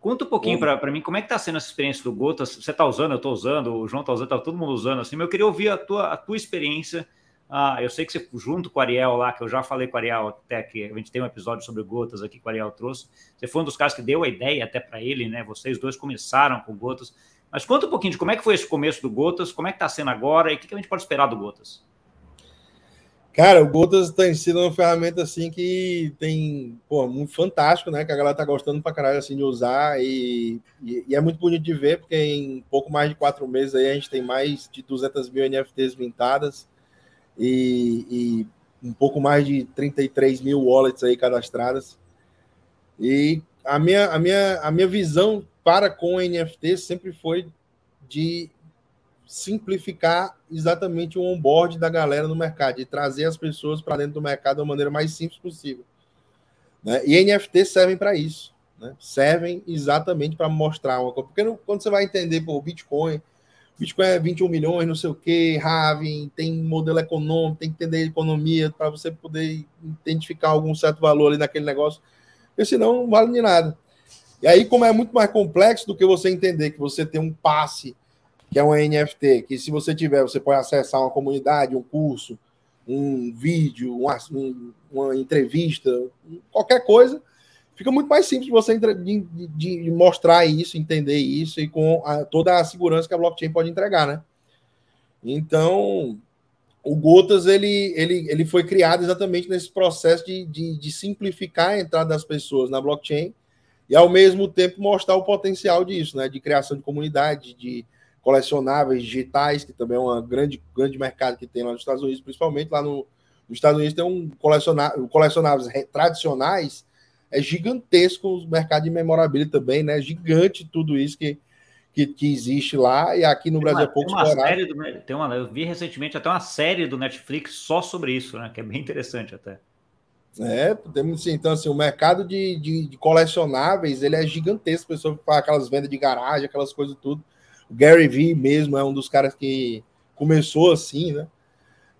Conta um pouquinho para mim, como é que tá sendo essa experiência do Gotas? Você tá usando, eu tô usando, o João tá usando, tá todo mundo usando, assim, mas eu queria ouvir a tua, a tua experiência. Ah, eu sei que você, junto com o Ariel lá, que eu já falei com o Ariel até que a gente tem um episódio sobre Gotas aqui que o Ariel trouxe, você foi um dos caras que deu a ideia até para ele, né? Vocês dois começaram com Gotas, mas conta um pouquinho de como é que foi esse começo do Gotas, como é que tá sendo agora e o que, que a gente pode esperar do Gotas? Cara, o Gotas tem sido uma ferramenta, assim, que tem, pô, muito fantástico, né? Que a galera tá gostando pra caralho, assim, de usar e, e, e é muito bonito de ver, porque em pouco mais de quatro meses aí a gente tem mais de duzentos mil N F Ts mintadas e, e um pouco mais de trinta e três mil wallets aí cadastradas. E a minha, a minha, a minha visão para com N F T sempre foi de simplificar exatamente o onboard da galera no mercado e trazer as pessoas para dentro do mercado da maneira mais simples possível, né? E N F T servem para isso, né? Servem exatamente para mostrar uma coisa, porque não, quando você vai entender, pô, Bitcoin, Bitcoin é vinte e um milhões, não sei o que, halving, tem modelo econômico, tem que entender economia para você poder identificar algum certo valor ali naquele negócio, porque senão não vale de nada. E aí, como é muito mais complexo do que você entender que você tem um passe, que é um N F T, que se você tiver, você pode acessar uma comunidade, um curso, um vídeo, uma, uma entrevista, qualquer coisa, fica muito mais simples você de, de, de mostrar isso, entender isso, e com a, toda a segurança que a blockchain pode entregar, né? Então, o Gotas, ele, ele, ele foi criado exatamente nesse processo de, de, de simplificar a entrada das pessoas na blockchain e, ao mesmo tempo, mostrar o potencial disso, né? De criação de comunidade, de colecionáveis digitais, que também é um grande, grande mercado que tem lá nos Estados Unidos, principalmente lá no, nos Estados Unidos tem um colecionável, colecionáveis tradicionais, é gigantesco o mercado de memorabilia também, né? Gigante tudo isso que, que, que existe lá, e aqui no tem Brasil uma, é pouco tem uma série do, tem uma, eu vi recentemente até uma série do Netflix só sobre isso, né? Que é bem interessante até. É, temos assim, então assim, o mercado de, de, de colecionáveis, ele é gigantesco, pessoal, para aquelas vendas de garagem, aquelas coisas tudo. O Gary Vee mesmo é um dos caras que começou assim, né?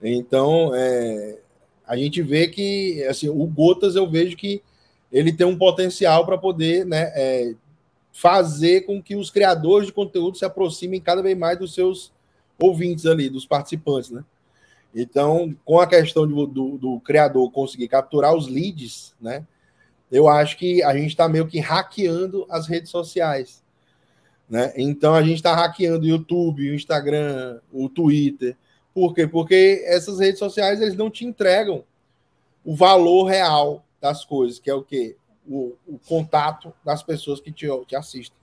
Então, é, a gente vê que, assim, o Gotas, eu vejo que ele tem um potencial para poder, né, é, fazer com que os criadores de conteúdo se aproximem cada vez mais dos seus ouvintes ali, dos participantes, né? Então, com a questão do, do, do criador conseguir capturar os leads, né? eu acho que a gente está meio que hackeando as redes sociais, né? Então a gente está hackeando o YouTube, o Instagram, o Twitter. Por quê? Porque essas redes sociais, eles não te entregam o valor real das coisas, que é o quê? O, o contato das pessoas que te, te assistem.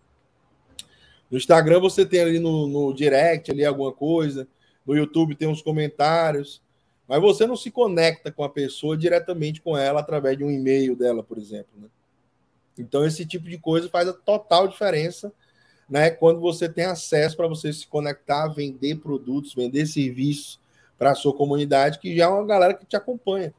No Instagram você tem ali no, no direct ali alguma coisa, no YouTube tem uns comentários, mas você não se conecta com a pessoa diretamente com ela através de um e-mail dela, por exemplo, né? Então esse tipo de coisa faz a total diferença, né? Quando você tem acesso para você se conectar, vender produtos, vender serviços para a sua comunidade, que já é uma galera que te acompanha.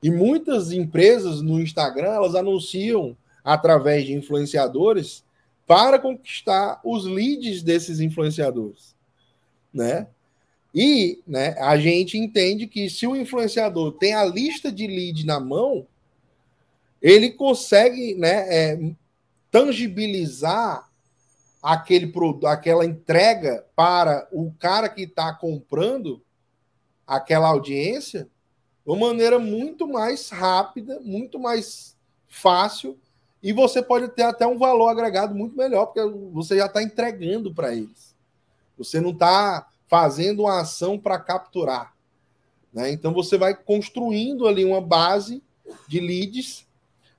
E muitas empresas no Instagram, elas anunciam através de influenciadores para conquistar os leads desses influenciadores, né? E, né, a gente entende que se o influenciador tem a lista de lead na mão, ele consegue, né, é, tangibilizar aquele produto, aquela entrega para o cara que está comprando aquela audiência de uma maneira muito mais rápida, muito mais fácil. E você pode ter até um valor agregado muito melhor, porque você já está entregando para eles. Você não está fazendo uma ação para capturar, né? Então, você vai construindo ali uma base de leads,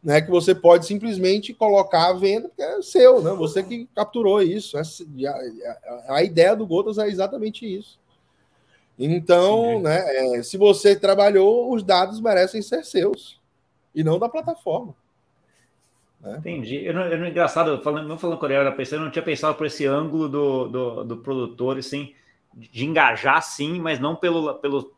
né, que você pode simplesmente colocar à venda, porque é seu, né? Você que capturou isso. A ideia do Gotas é exatamente isso. Então, né, é, se você trabalhou, os dados merecem ser seus, e não da plataforma. É. Entendi. Eu não, eu não, engraçado, falando, não falando coreano, eu, pensando, eu não tinha pensado por esse ângulo do, do, do produtor, assim, de engajar, sim, mas não pelo, pelo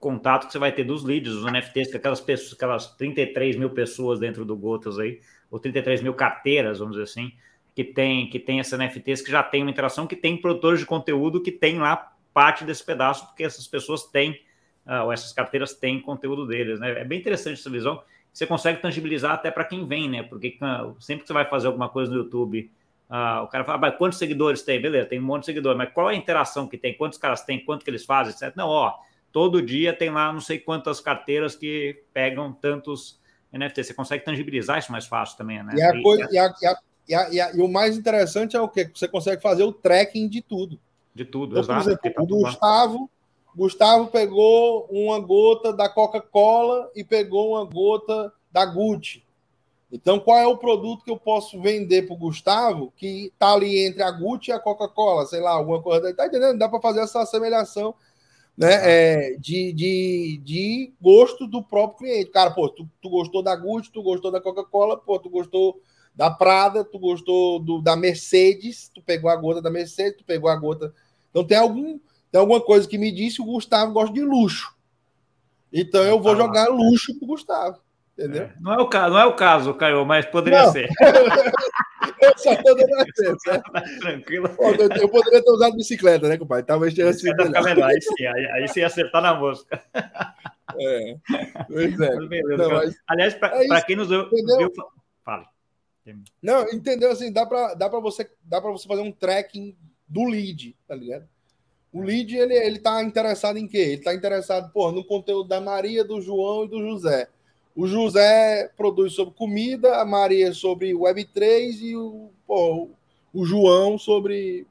contato que você vai ter dos leads, dos N F Ts, que aquelas, pessoas, aquelas trinta e três mil pessoas dentro do Gotas aí, ou trinta e três mil carteiras, vamos dizer assim, que tem, que tem essas N F Ts, que já tem uma interação, que tem produtores de conteúdo que tem lá parte desse pedaço, porque essas pessoas têm, ou essas carteiras têm conteúdo deles, né? É bem interessante essa visão. Você consegue tangibilizar até para quem vem, né? Porque sempre que você vai fazer alguma coisa no YouTube, uh, o cara fala, ah, mas quantos seguidores tem? Beleza, tem um monte de seguidores, mas qual é a interação que tem? Quantos caras tem? Quanto que eles fazem? Etc. Não, ó, todo dia tem lá não sei quantas carteiras que pegam tantos N F T. Você consegue tangibilizar isso mais fácil também, né? E, a e, coisa, e, a, e, a, e, a, e, a, e o mais interessante é o quê? Você consegue fazer o tracking de tudo. De tudo, então, exato. Por exemplo, tá o Gustavo... Bom. Gustavo pegou uma gota da Coca-Cola e pegou uma gota da Gucci. Então, qual é o produto que eu posso vender para o Gustavo que está ali entre a Gucci e a Coca-Cola? Sei lá, alguma coisa. Está entendendo? Dá para fazer essa assemelhação, né? é, de, de, de gosto do próprio cliente. Cara, pô, tu, tu gostou da Gucci, tu gostou da Coca-Cola, pô, tu gostou da Prada, tu gostou do, da Mercedes, tu pegou a gota da Mercedes, tu pegou a gota... Então, tem algum... Tem alguma coisa que me disse, o Gustavo gosta de luxo. Então eu vou ah, jogar luxo pro Gustavo, entendeu? É. Não, é o caso, não é o caso, Caio, mas poderia não. ser. Eu só tô dando a chance. Né? Tranquilo. Eu poderia ter usado bicicleta, né, compadre? Talvez tenha sido melhor. Melhor. Aí sim, aí, aí você ia acertar na mosca. É, pois é. Mas beleza, não, mas... Aliás, para é quem nos viu... Fala. Não, entendeu? Assim, dá para dá para você, dá para você fazer um tracking do lead, tá ligado? O lead, ele, ele tá interessado em quê? Ele tá interessado, porra, no conteúdo da Maria, do João e do José. O José produz sobre comida, a Maria sobre web três e o, porra, o João sobre,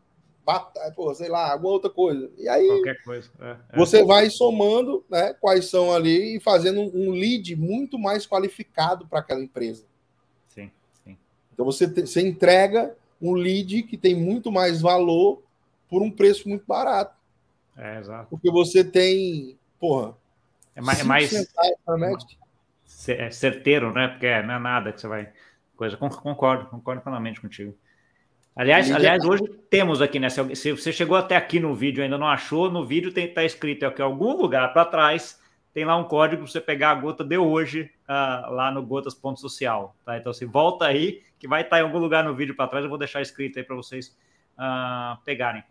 porra, sei lá, alguma outra coisa. E aí, qualquer coisa. É, é. Você vai somando, né, quais são ali e fazendo um lead muito mais qualificado para aquela empresa. Sim, sim. Então você, te, você entrega um lead que tem muito mais valor por um preço muito barato. É, exato. Porque você tem, porra... É mais... É mais é certeiro, né? Porque não é nada que você vai... Coisa. Concordo, concordo plenamente contigo. Aliás, aliás hoje temos aqui, né? Se, se você chegou até aqui no vídeo e ainda não achou, no vídeo está escrito aqui, em algum lugar para trás, tem lá um código para você pegar a gota de hoje uh, lá no gotas ponto social, tá? Então, assim, volta aí, que vai estar tá em algum lugar no vídeo para trás, eu vou deixar escrito aí para vocês uh, pegarem.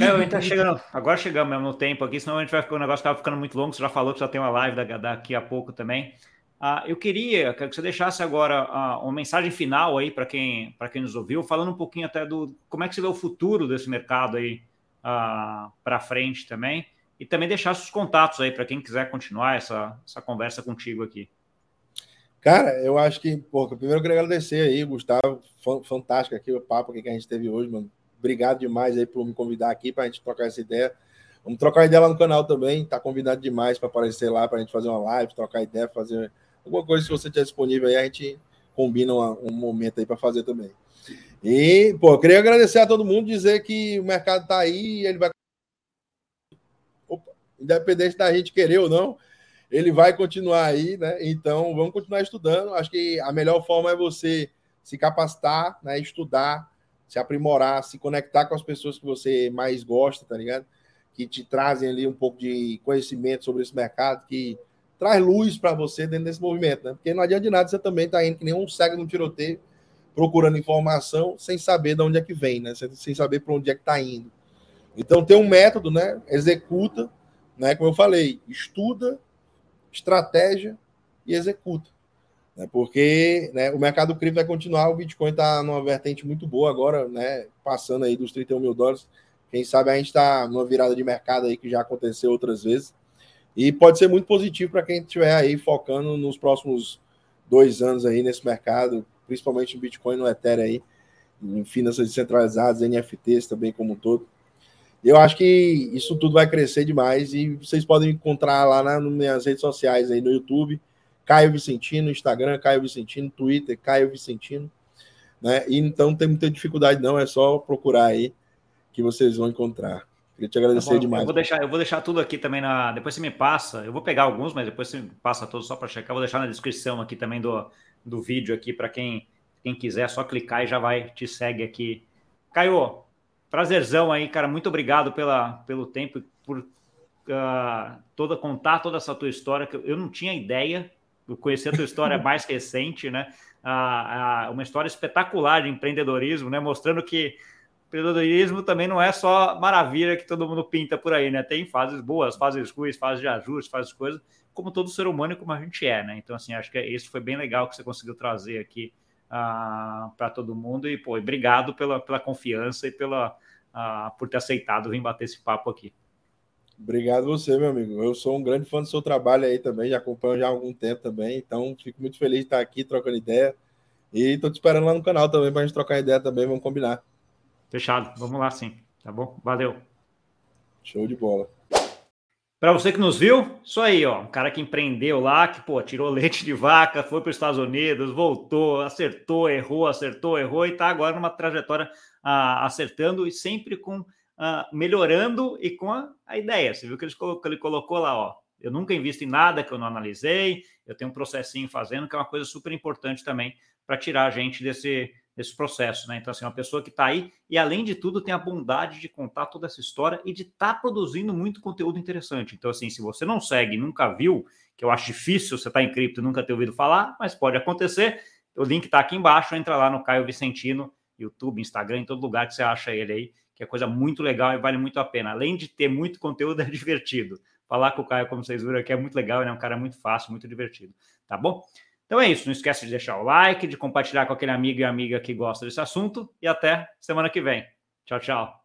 Eu, então, chegando, agora chegamos mesmo no tempo aqui, senão a gente vai ficar, o negócio estava ficando muito longo. Você já falou que já tem uma live da, daqui a pouco também. Uh, eu queria que você deixasse agora uh, uma mensagem final aí para quem, para quem nos ouviu, falando um pouquinho até do como é que você vê o futuro desse mercado aí uh, para frente também, e também deixasse os contatos aí para quem quiser continuar essa, essa conversa contigo aqui. Cara, eu acho que, pô, primeiro eu queria agradecer aí, Gustavo, fantástico aqui o papo aqui que a gente teve hoje, mano. Obrigado demais aí por me convidar aqui para a gente trocar essa ideia. Vamos trocar ideia lá no canal também, tá convidado demais para aparecer lá, para a gente fazer uma live, trocar ideia, fazer alguma coisa, se você tiver disponível aí, a gente combina uma, um momento aí para fazer também. E, pô, eu queria agradecer a todo mundo, dizer que o mercado tá aí, ele vai... Opa, independente da gente querer ou não, ele vai continuar aí, né? Então, vamos continuar estudando. Acho que a melhor forma é você se capacitar, né? Estudar, se aprimorar, se conectar com as pessoas que você mais gosta, tá ligado? Que te trazem ali um pouco de conhecimento sobre esse mercado, que traz luz para você dentro desse movimento, né? Porque não adianta de nada, você também está indo que nem um cego no tiroteio, procurando informação sem saber de onde é que vem, né? Sem saber para onde é que está indo. Então, tem um método, né? Executa, né? Como eu falei, estuda, estratégia e executa. Né? Porque, né, o mercado cripto vai continuar, o Bitcoin está numa vertente muito boa agora, né? Passando aí dos trinta e um mil dólares. Quem sabe a gente está numa virada de mercado aí que já aconteceu outras vezes. E pode ser muito positivo para quem estiver aí focando nos próximos dois anos aí nesse mercado, principalmente no Bitcoin, no Ethereum aí, em finanças descentralizadas, N F Ts também como um todo. Eu acho que isso tudo vai crescer demais e vocês podem encontrar lá na, nas minhas redes sociais aí no YouTube, Caio Vicentino, Instagram, Caio Vicentino, Twitter, Caio Vicentino, né? E então não tem muita dificuldade não, é só procurar aí que vocês vão encontrar. Queria te agradecer eu, demais. Eu vou, deixar, eu vou deixar tudo aqui também, na, depois você me passa, eu vou pegar alguns, mas depois você me passa todos só para checar, eu vou deixar na descrição aqui também do... do vídeo aqui, para quem, quem quiser, só clicar e já vai, te segue aqui. Caio, prazerzão aí, cara, muito obrigado pela, pelo tempo, por uh, toda, contar toda essa tua história, que eu não tinha ideia, eu conheci a tua história mais recente, né, uh, uh, uma história espetacular de empreendedorismo, né, mostrando que empreendedorismo também não é só maravilha que todo mundo pinta por aí, né, tem fases boas, fases ruins, fases de ajuste, fases coisas, como todo ser humano e como a gente é, né? Então, assim, acho que isso foi bem legal que você conseguiu trazer aqui uh, para todo mundo. E, pô, obrigado pela, pela confiança e pela, uh, por ter aceitado vir bater esse papo aqui. Obrigado você, meu amigo. Eu sou um grande fã do seu trabalho aí também, já acompanho já há algum tempo também. Então, fico muito feliz de estar aqui trocando ideia. E estou te esperando lá no canal também para a gente trocar ideia também, vamos combinar. Fechado, vamos lá sim, tá bom? Valeu. Show de bola. Para você que nos viu, isso aí, ó, um cara que empreendeu lá, que, pô, tirou leite de vaca, foi para os Estados Unidos, voltou, acertou, errou, acertou, errou e está agora numa trajetória ah, acertando e sempre com ah, melhorando e com a, a ideia. Você viu que ele colocou, ele colocou lá, ó, eu nunca invisto em nada que eu não analisei, eu tenho um processinho fazendo, que é uma coisa super importante também para tirar a gente desse... esse processo, né? Então, assim, uma pessoa que está aí e, além de tudo, tem a bondade de contar toda essa história e de estar tá produzindo muito conteúdo interessante. Então, assim, se você não segue, nunca viu, que eu acho difícil você estar tá em cripto e nunca ter ouvido falar, mas pode acontecer, o link está aqui embaixo, entra lá no Caio Vicentino, YouTube, Instagram, em todo lugar que você acha ele aí, que é coisa muito legal e vale muito a pena. Além de ter muito conteúdo, é divertido. Falar com o Caio, como vocês viram aqui, é muito legal, ele é um cara muito fácil, muito divertido, tá bom? Então é isso, não esquece de deixar o like, de compartilhar com aquele amigo e amiga que gosta desse assunto e até semana que vem. Tchau, tchau.